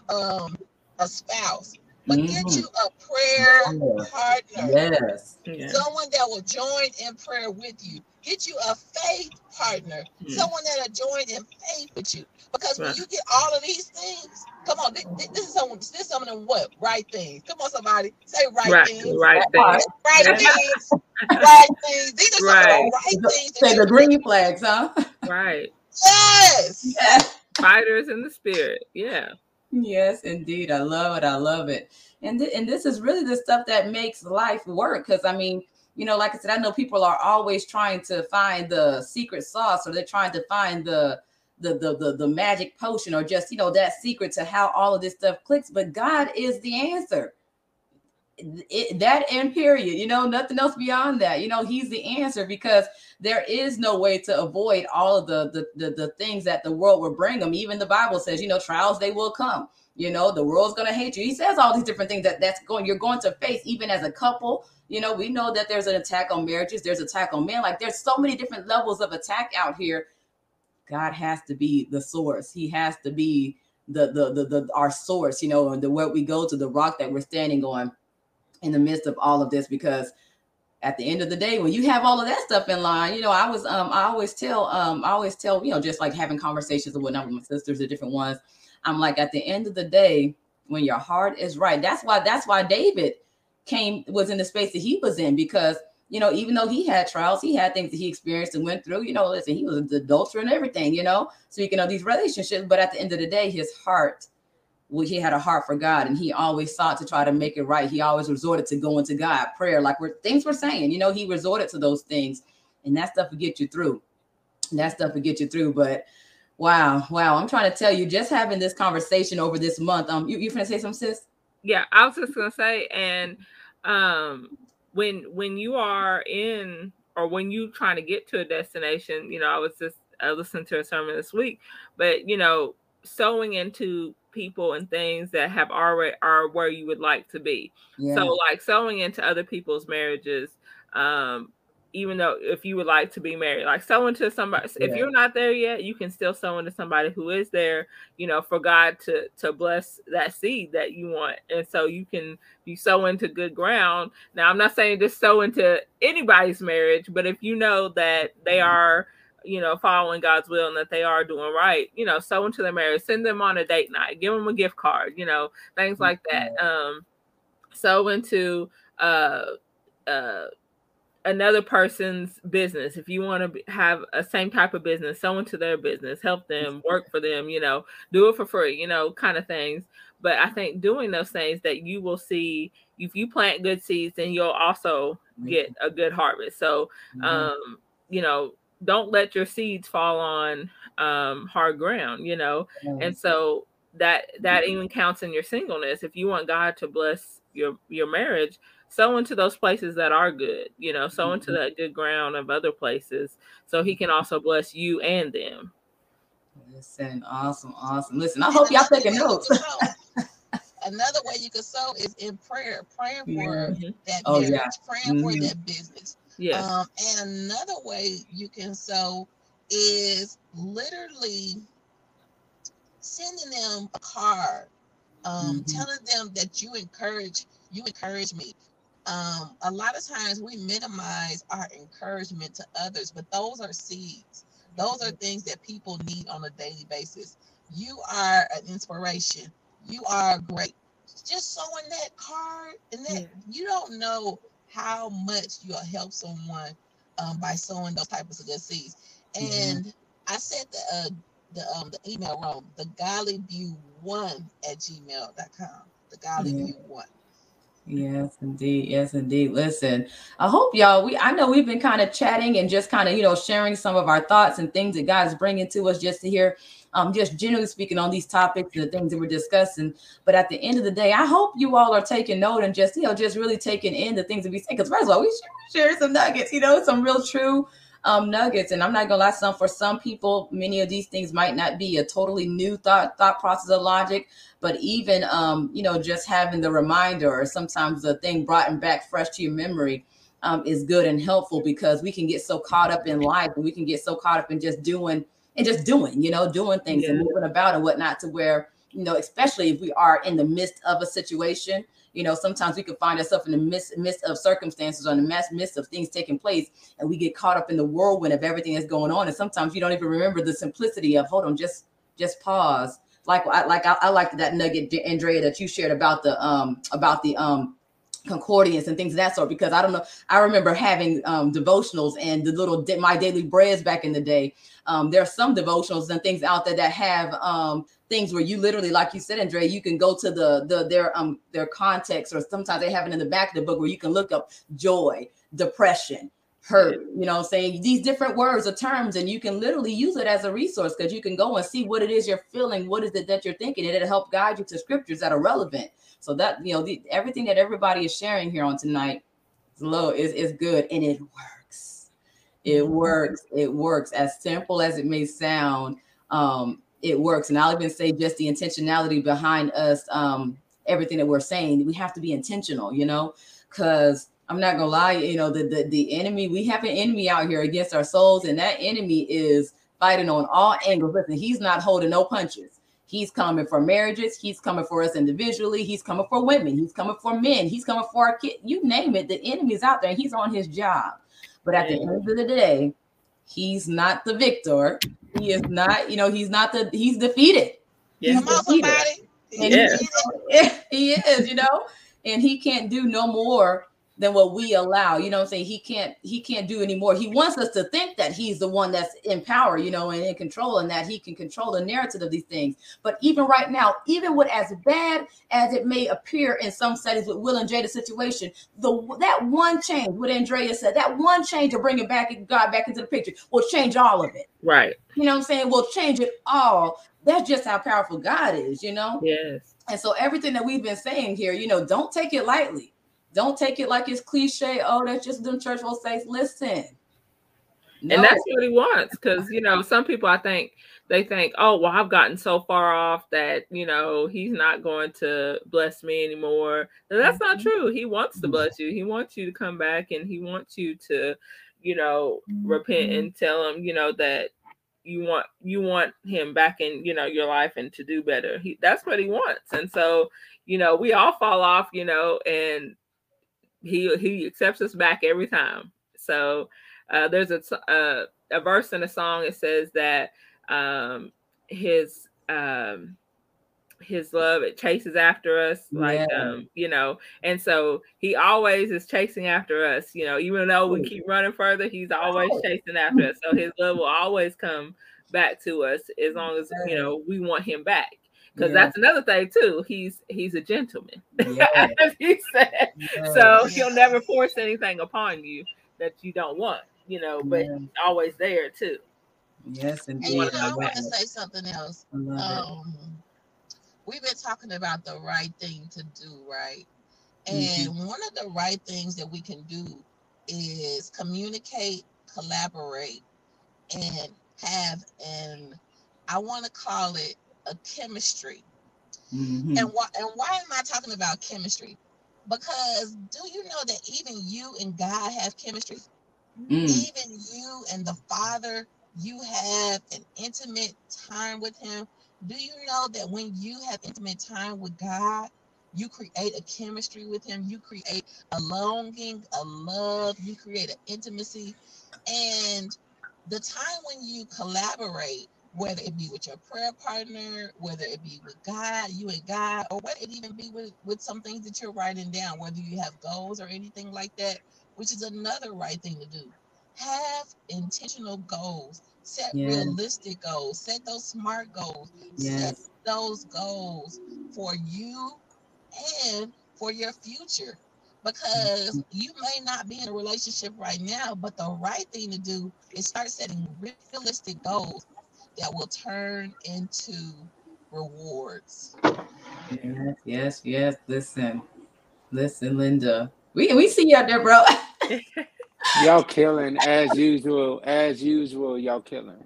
a spouse. But get you a prayer partner. Someone that will join in prayer with you. Get you a faith partner. Someone that will join in faith with you. Because when you get all of these things, come on, this is some of them right things. Come on, somebody, say right things. These are some of the right things. Say the green flags, huh? Right. Yes. Fighters in the spirit. Yes, indeed. I love it. I love it. And this is really the stuff that makes life work. Because, I mean, you know, like I said, I know people are always trying to find the secret sauce, or they're trying to find the magic potion, or just, you know, that secret to how all of this stuff clicks. But God is the answer. That and period, you know, nothing else beyond that. You know, he's the answer, because there is no way to avoid all of the things that the world will bring them. Even the Bible says, you know, trials, they will come. You know, the world's going to hate you. He says all these different things you're going to face, even as a couple. You know, we know that there's an attack on marriages. There's an attack on men. Like, there's so many different levels of attack out here. God has to be the source. He has to be our source, you know, and where we go to, the rock that we're standing on in the midst of all of this. Because at the end of the day, when you have all of that stuff in line, you know, I always tell, you know, just like having conversations and whatnot with my sisters, the different ones. I'm like, at the end of the day, when your heart is right, that's why David was in the space that he was in, because, you know, even though he had trials, he had things that he experienced and went through, you know, listen, he was an adulterer and everything, you know, speaking of these relationships. But at the end of the day, his heart, he had a heart for God, and he always sought to try to make it right. He always resorted to going to God, prayer, like things were saying, you know, he resorted to those things, and that stuff will get you through. But wow. I'm trying to tell you, just having this conversation over this month, you finna say something, sis? Yeah, I was just going to say, and, when you are in, or when you trying to get to a destination, you know, I listened to a sermon this week, but, you know, sowing into people and things that have already are where you would like to be. Yeah. So like sowing into other people's marriages, even though if you would like to be married, like sow into somebody, if you're not there yet, you can still sow into somebody who is there, you know, for God to bless that seed that you want. And so you sow into good ground. Now, I'm not saying just sow into anybody's marriage, but if you know that they are, you know, following God's will and that they are doing right, you know, sow into their marriage, send them on a date night, give them a gift card, you know, things like that. Sow into, another person's business. If you want to have a same type of business, sow into their business, help them, work for them, you know, do it for free, you know, kind of things. But I think doing those things, that you will see, if you plant good seeds, then you'll also get a good harvest. So, you know, don't let your seeds fall on hard ground, you know? And so that even counts in your singleness. If you want God to bless your marriage, sow into those places that are good, you know, sow into that good ground of other places, so he can also bless you and them. Listen, awesome. Listen, I hope y'all taking notes. Another way you can sow is in prayer, praying for that marriage, praying for that business. Yes. And another way you can sow is literally sending them a card, telling them that you encourage me. A lot of times we minimize our encouragement to others, but those are seeds. Those are things that people need on a daily basis. You are an inspiration. You are great. Just sewing that card and that, you don't know how much you'll help someone by sowing those types of good seeds. And I said the email wrong. The Godly View 1@gmail.com. The Godly View 1. Yes, indeed. Yes, indeed. Listen, I hope y'all, I know we've been kind of chatting and just kind of, sharing some of our thoughts and things that God's bringing to us just to hear, just generally speaking on these topics and the things that we're discussing. But at the end of the day, I hope you all are taking note and just, just really taking in the things that we say. Because first of all, we share some nuggets, some real true nuggets. And I'm not gonna lie, for some people, many of these things might not be a totally new thought process or logic, but even just having the reminder or sometimes the thing brought and back fresh to your memory is good and helpful, because we can get so caught up in life and we can get so caught up in just doing, doing things and moving about and whatnot, to where, especially if we are in the midst of a situation. Sometimes we can find ourselves in the midst of circumstances or in the midst of things taking place, and we get caught up in the whirlwind of everything that's going on. And sometimes you don't even remember the simplicity of, hold on, just pause. Like I liked that nugget, Andrea, that you shared about the concordance and things of that sort, because I don't know. I remember having devotionals and the little My Daily Breads back in the day. There are some devotionals and things out there that have things where you literally, like you said, Andrea, you can go to their context, or sometimes they have it in the back of the book where you can look up joy, depression, hurt, saying these different words or terms, and you can literally use it as a resource, because you can go and see what it is you're feeling, what is it that you're thinking, and it'll help guide you to scriptures that are relevant. So that, everything that everybody is sharing here on tonight is good, and it works. It works. It works. As simple as it may sound, it works. And I'll even say just the intentionality behind us, everything that we're saying, we have to be intentional, because I'm not gonna lie, the enemy, we have an enemy out here against our souls, and that enemy is fighting on all angles. Listen, he's not holding no punches. He's coming for marriages. He's coming for us individually. He's coming for women. He's coming for men. He's coming for our kids. You name it, the enemy's out there, and he's on his job. But at the end of the day, he's not the victor. He is not, he's defeated. Yes. He's defeated. And he is, and he can't do no more than what we allow. He can't do anymore. He wants us to think that he's the one that's in power, and in control, and that he can control the narrative of these things. But even right now, even with as bad as it may appear in some settings with Will and Jada's situation, that one change, what Andrea said, that one change of bringing God back into the picture will change all of it. Right. We'll change it all. That's just how powerful God is, Yes. And so everything that we've been saying here, don't take it lightly. Don't take it like it's cliche. Oh, that's just them church folks say. Listen. No. And that's what he wants. Because, some people, I think, they think, oh, well, I've gotten so far off that, he's not going to bless me anymore. And that's not true. He wants to bless you. He wants you to come back, and he wants you to, repent and tell him, that you want him back in, your life, and to do better. That's what he wants. And so, we all fall off, and he accepts us back every time. So there's a verse in a song. It says that his love, it chases after us, and so he always is chasing after us, even though we keep running further, he's always chasing after us. So his love will always come back to us, as long as we want him back. Because that's another thing too. He's a gentleman, as he said. Yeah. So he'll never force anything upon you that you don't want, But he's always there too. Yes, indeed. And I want to say something else. We've been talking about the right thing to do, right? And one of the right things that we can do is communicate, collaborate, and have an, I want to call it, a chemistry. And why am I talking about chemistry? Because do you know that even you and God have chemistry? Even you and the Father, you have an intimate time with him. Do you know that when you have intimate time with God, You create a chemistry with him. You create a longing, a love. You create an intimacy. And the time when you collaborate, whether it be with your prayer partner, whether it be with God, you and God, or whether it even be with some things that you're writing down, whether you have goals or anything like that, which is another right thing to do. Have intentional goals. Set realistic goals. Set those SMART goals. Set those goals for you and for your future, because you may not be in a relationship right now, but the right thing to do is start setting realistic goals that will turn into rewards. Yes, yes, yes. Listen, Linda. We see you out there, bro. Y'all killing as usual. Y'all killing.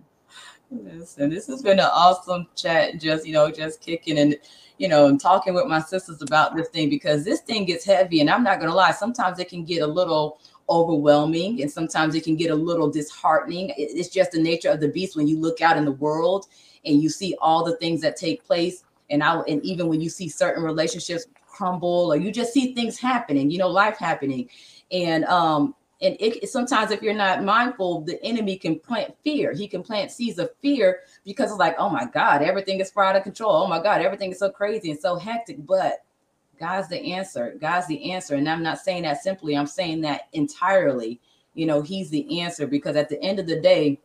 Listen, this has been an awesome chat. Just kicking and talking with my sisters about this thing, because this thing gets heavy, and I'm not gonna lie. Sometimes it can get a little overwhelming, and sometimes it can get a little disheartening. It's just the nature of the beast when you look out in the world and you see all the things that take place, and even when you see certain relationships crumble, or you just see things happening, life happening, and it sometimes, if you're not mindful, the enemy can plant fear. He can plant seeds of fear, because it's like, oh my God, everything is out of control. Oh my God, everything is so crazy and so hectic. But God's the answer. God's the answer. And I'm not saying that simply. I'm saying that entirely. He's the answer, because at the end of the day,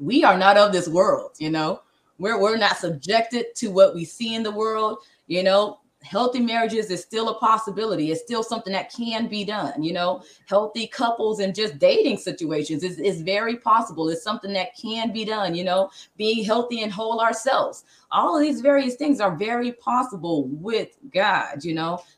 we are not of this world. We're not subjected to what we see in the world. Healthy marriages is still a possibility. It's still something that can be done. Healthy couples and just dating situations is very possible. It's something that can be done, being healthy and whole ourselves. All of these various things are very possible with God.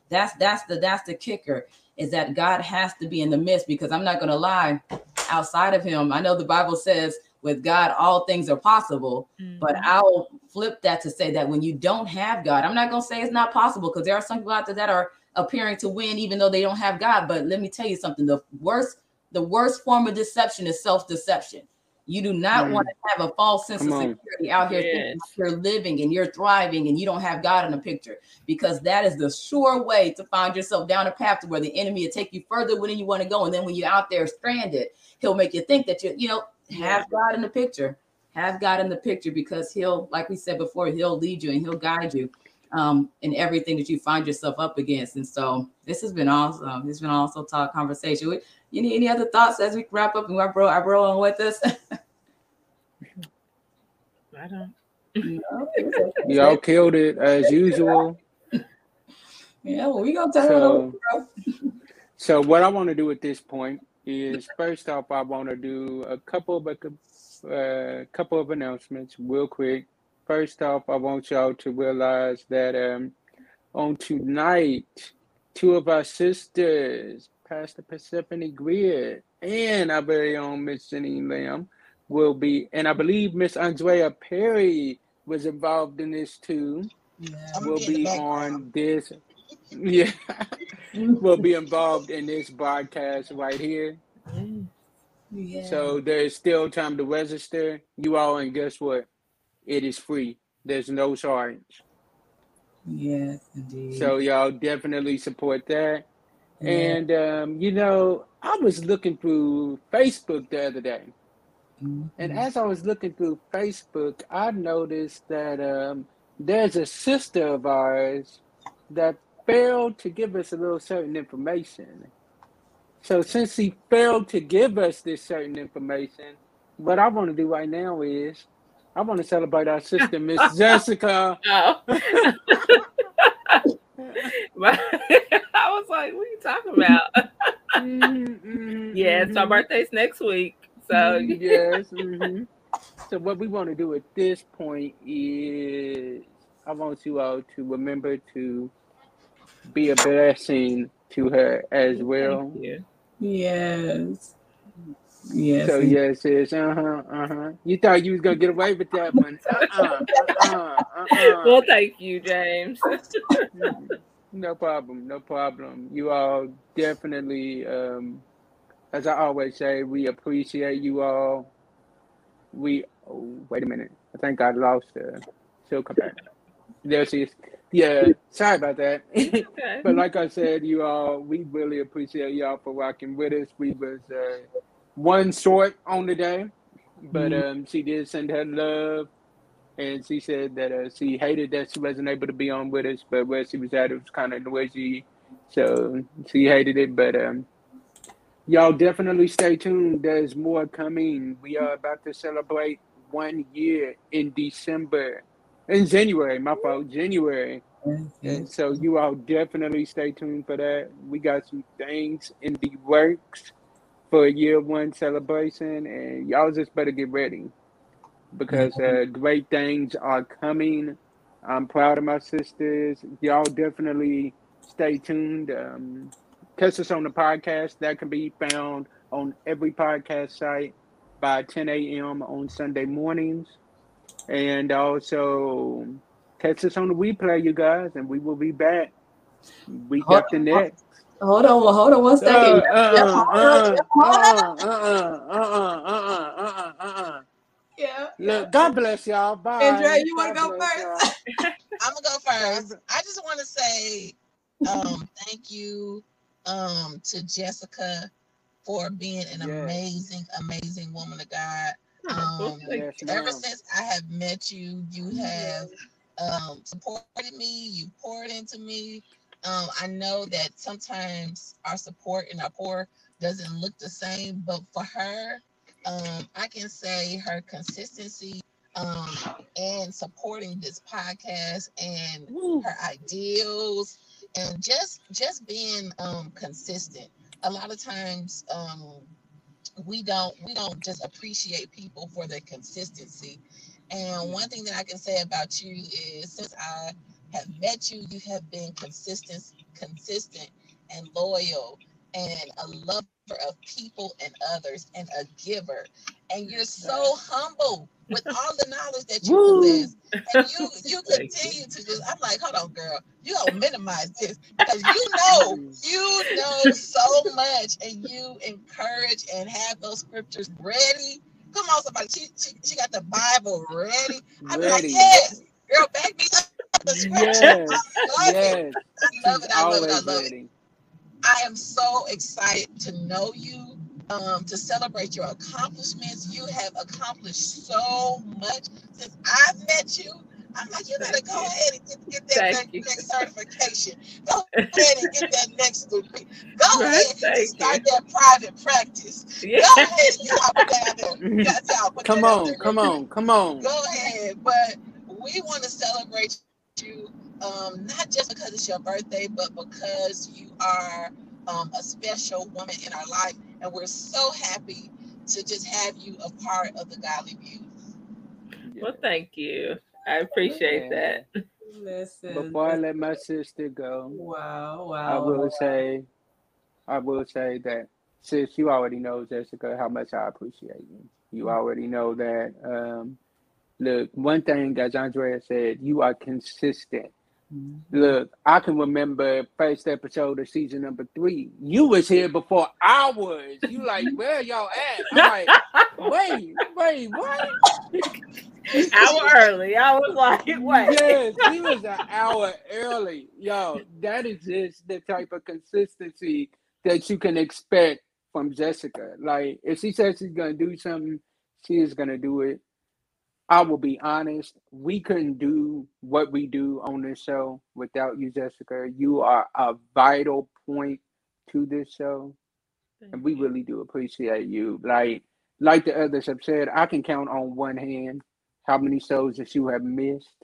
That's the kicker, is that God has to be in the midst, because I'm not going to lie, outside of him, I know the Bible says, with God, all things are possible, but I'll flip that to say that when you don't have God, I'm not going to say it's not possible, because there are some people out there that are appearing to win even though they don't have God. But let me tell you something. The worst form of deception is self-deception. You do not want to have a false sense of security out here. Yes. You're living and you're thriving and you don't have God in the picture, because that is the sure way to find yourself down a path to where the enemy will take you further than you want to go. And then when you're out there stranded, he'll make you think that have God in the picture. Have God in the picture, because he'll, like we said before, he'll lead you and he'll guide you in everything that you find yourself up against. And so this has been awesome. It's been an awesome conversation. You need any other thoughts as we wrap up and our bro on with us? I don't. Y'all killed it as usual. Yeah, well, we gonna tell them. So what I want to do at this point is, first off, I want to do a couple of announcements real quick. First off, I want y'all to realize that on tonight, two of our sisters, Pastor Persephone Greer and our very own Miss Janine Lamb, will be, and I believe Miss Andrea Perry was involved in this too. Will be on this. Yeah, will be involved in this broadcast right here. Yeah. So there is still time to register, you all, and guess what? It is free. There's no charge. Yes, indeed. So y'all definitely support that. Yeah. And I was looking through Facebook the other day, and as I was looking through Facebook, I noticed that there's a sister of ours that failed to give us a little certain information. So since he failed to give us this certain information, what I want to do right now is I want to celebrate our sister, Miss Jessica. Oh. I was like, what are you talking about? Yeah, so my birthday's next week. So yes. So what we want to do at this point is I want you all to remember to be a blessing to her as well. Yes. So yes. You thought you was gonna get away with that one. Well, thank you, James. No problem. You all definitely, as I always say, we appreciate you all. Wait a minute. I think I lost her. She'll come back. There she is. Yeah, sorry about that. Okay. But like I said, you all, we really appreciate y'all for rocking with us. We was one short on the day, but she did send her love, and she said that she hated that she wasn't able to be on with us, but where she was at, it was kind of noisy, so she hated it. But y'all definitely stay tuned. There's more coming. We are about to celebrate 1 year in December. In January, my fault, January. And so you all definitely stay tuned for that. We got some things in the works for a year one celebration, and y'all just better get ready because great things are coming. I'm proud of my sisters. Y'all definitely stay tuned. Catch us on the podcast. That can be found on every podcast site by 10 a.m. on Sunday mornings. And also, catch us on the replay, you guys, and we will be back. We got the next. Hold on 1 second. Yeah. Look, God bless y'all. Bye. Andrea, you want to go first? I'm going to go first. I just want to say thank you to Jessica for being an amazing, amazing woman of God. Ever since I have met you, you have supported me, you poured into me. I know that sometimes our support and our pour doesn't look the same, but for her, I can say her consistency and supporting this podcast and her ideals and just being consistent. A lot of times we don't just appreciate people for their consistency. And one thing that I can say about you is since I have met you, you have been consistent and loyal and a lover of people and others and a giver. And you're so humble with all the knowledge that you possess. And you continue to just, I'm like, hold on, girl, you don't minimize this because you know so much, and you encourage and have those scriptures ready. Come on, somebody, she got the Bible ready. I'm like, yes, girl, back me up the scriptures. I love it. I am so excited to know you, to celebrate your accomplishments. You have accomplished so much since I've met you. I'm like, you better go ahead and get that next certification. Go ahead and get that next degree. Go ahead and start that private practice. Yeah. Go ahead and y'all down there. Come on. Go ahead. But we want to celebrate you. Not just because it's your birthday, but because you are a special woman in our life. And we're so happy to just have you a part of the Godly View. Well, thank you. I appreciate that. Listen. Before I let my sister go, I will say that, sis, you already know, Jessica, how much I appreciate you. You already know that. Look, one thing, as Andrea said, you are consistent. Look, I can remember first episode of season number 3. You was here before I was. You like, where y'all at? I'm like, wait, what? An hour early. I was like, wait. Yes, he was an hour early. Yo, that is just the type of consistency that you can expect from Jessica. Like, if she says she's going to do something, she is going to do it. I will be honest, we couldn't do what we do on this show without you, Jessica. You are a vital point to this show. And we really do appreciate you. Like the others have said, I can count on one hand how many shows that you have missed.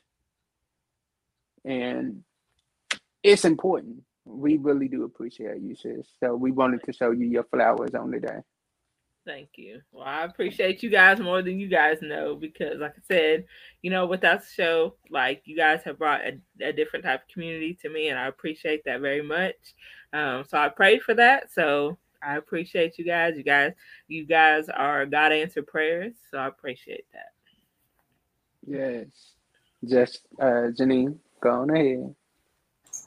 And it's important. We really do appreciate you, sis. So we wanted to show you your flowers on the day. Thank you. Well, I appreciate you guys more than you guys know because, like I said, you know, without the show, like, you guys have brought a different type of community to me, and I appreciate that very much. So I prayed for that. So I appreciate you guys. You guys are God answered prayers. So I appreciate that. Yes. Just Janine, go on ahead.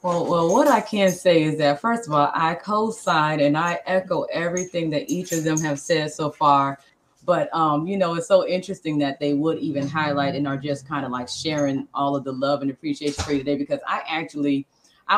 Well, what I can say is that, first of all, I co-sign and I echo everything that each of them have said so far. But, you know, it's so interesting that they would even highlight and are just kind of like sharing all of the love and appreciation for you today, because I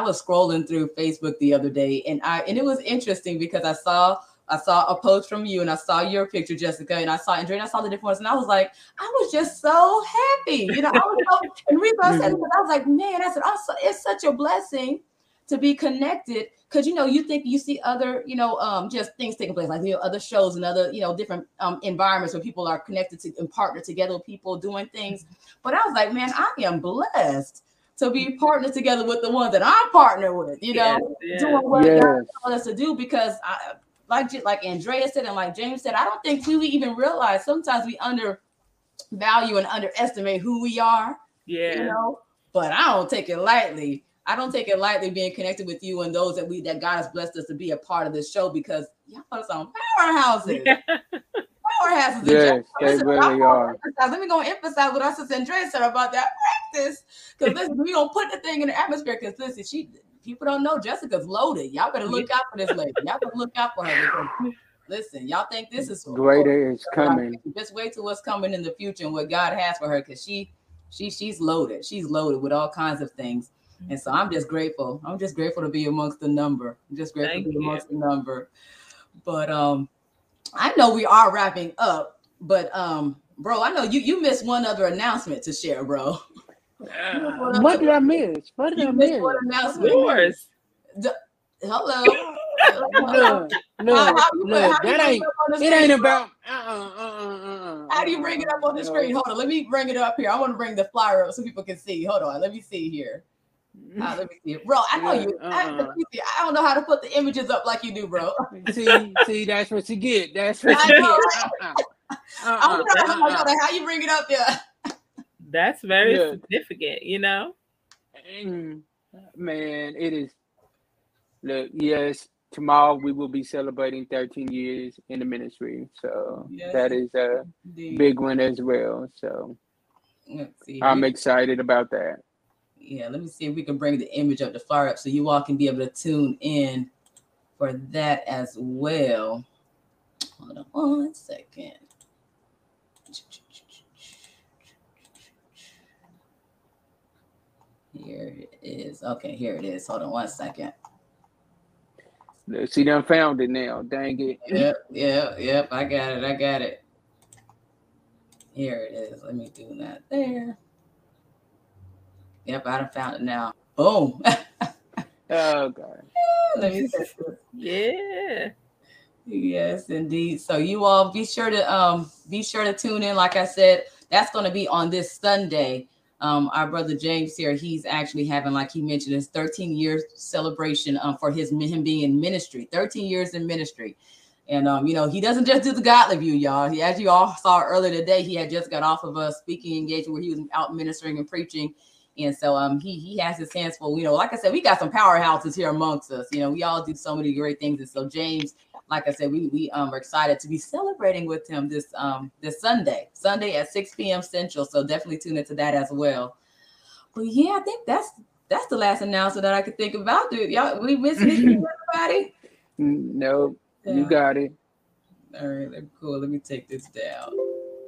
was scrolling through Facebook the other day, and it was interesting because I saw a post from you, and I saw your picture, Jessica, and I saw Andrea, and I saw the different ones, and I was like, I was just so happy, you know. I was so, and the reason I said it, I was like, man, I said, oh, it's such a blessing to be connected, because, you know, you think you see other, you know, just things taking place, like, you know, other shows and other, you know, different environments where people are connected to and partner together with people doing things. But I was like, man, I am blessed to be partnered together with the ones that I partner with, you know, doing what God told us to do, because I, like Andrea said and like James said, I don't think we even realize sometimes we undervalue and underestimate who we are. Yeah. You know, but I don't take it lightly. I don't take it lightly being connected with you and those that that God has blessed us to be a part of this show, because y'all put us on powerhouses. Yeah. Powerhouses. Yes, really are. Let me go emphasize what our sister Andrea said about that practice, because listen, we don't put the thing in the atmosphere, because listen, people don't know Jessica's loaded. Y'all better look out for this lady. Y'all better look out for her. Listen, y'all think this is greater is coming. Just wait till what's coming in the future and what God has for her, because she's loaded. She's loaded with all kinds of things. And so I'm just grateful. I'm just grateful to be amongst the number. I'm just grateful to be amongst the number. But I know we are wrapping up, but bro, I know you missed one other announcement to share, bro. What did I miss? What did I miss? What announcement? Yours. Hello. No. It ain't about. How do you bring it up on the screen? Hold on. Let me bring it up here. I want to bring the flyer up so people can see. Hold on. Let me see here. Let me see, bro. I know you. I don't know how to put the images up like you do, bro. See, that's what you get. That's what you get. I'm like, how you bring it up there? That's very significant, you know. Man, it is. Look, yes, tomorrow we will be celebrating 13 years in the ministry, so that is a big one as well. So I'm excited about that. Yeah, let me see if we can bring the image up, the flyer up, so you all can be able to tune in for that as well. Hold on one second. Here it is. Okay, here it is. Hold on one second. She done found it now. Dang it. Yep. I got it. Here it is. Let me do that there. Yep, I done found it now. Boom. Oh, God. Let me see. Yeah. Yes, indeed. So you all be sure to tune in. Like I said, that's going to be on this Sunday. Our brother James here, he's actually having, like he mentioned, his 13-year celebration for him being in ministry, 13 years in ministry. And, you know, he doesn't just do the Godly View, y'all. He, as you all saw earlier today, he had just got off of a speaking engagement where he was out ministering and preaching. And so he has his hands full. You know, like I said, we got some powerhouses here amongst us. You know, we all do so many great things. And so James, like I said, we are excited to be celebrating with him this Sunday at 6 p.m. Central. So definitely tune into that as well. But yeah, I think that's the last announcement that I could think about. Dude, y'all, we missed anything, everybody? No, you got it. All right, cool. Let me take this down.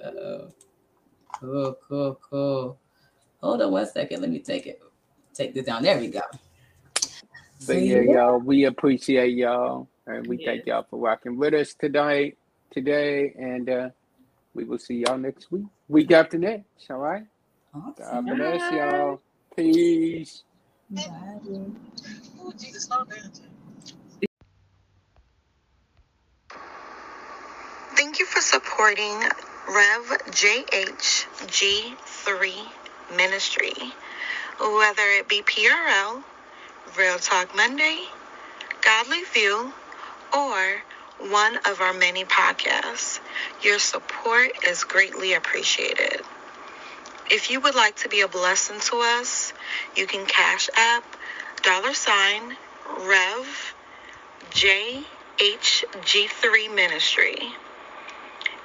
Uh-oh. Cool. Hold on one second. Let me take this down. There we go. So yeah, y'all, we appreciate y'all. And we thank y'all for rocking with us today, and we will see y'all next week. Week after next, all right? Awesome. God bless y'all. Peace. Bye. Oh, Jesus, not bad. Thank you for supporting Rev JHG3 Ministry, whether it be PRL, Real Talk Monday, Godly View, or one of our many podcasts. Your support is greatly appreciated. If you would like to be a blessing to us, you can Cash App $ Rev JHG3 Ministry.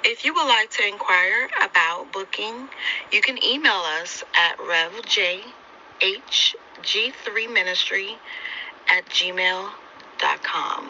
If you would like to inquire about booking, you can email us at revjhg3ministry@gmail.com.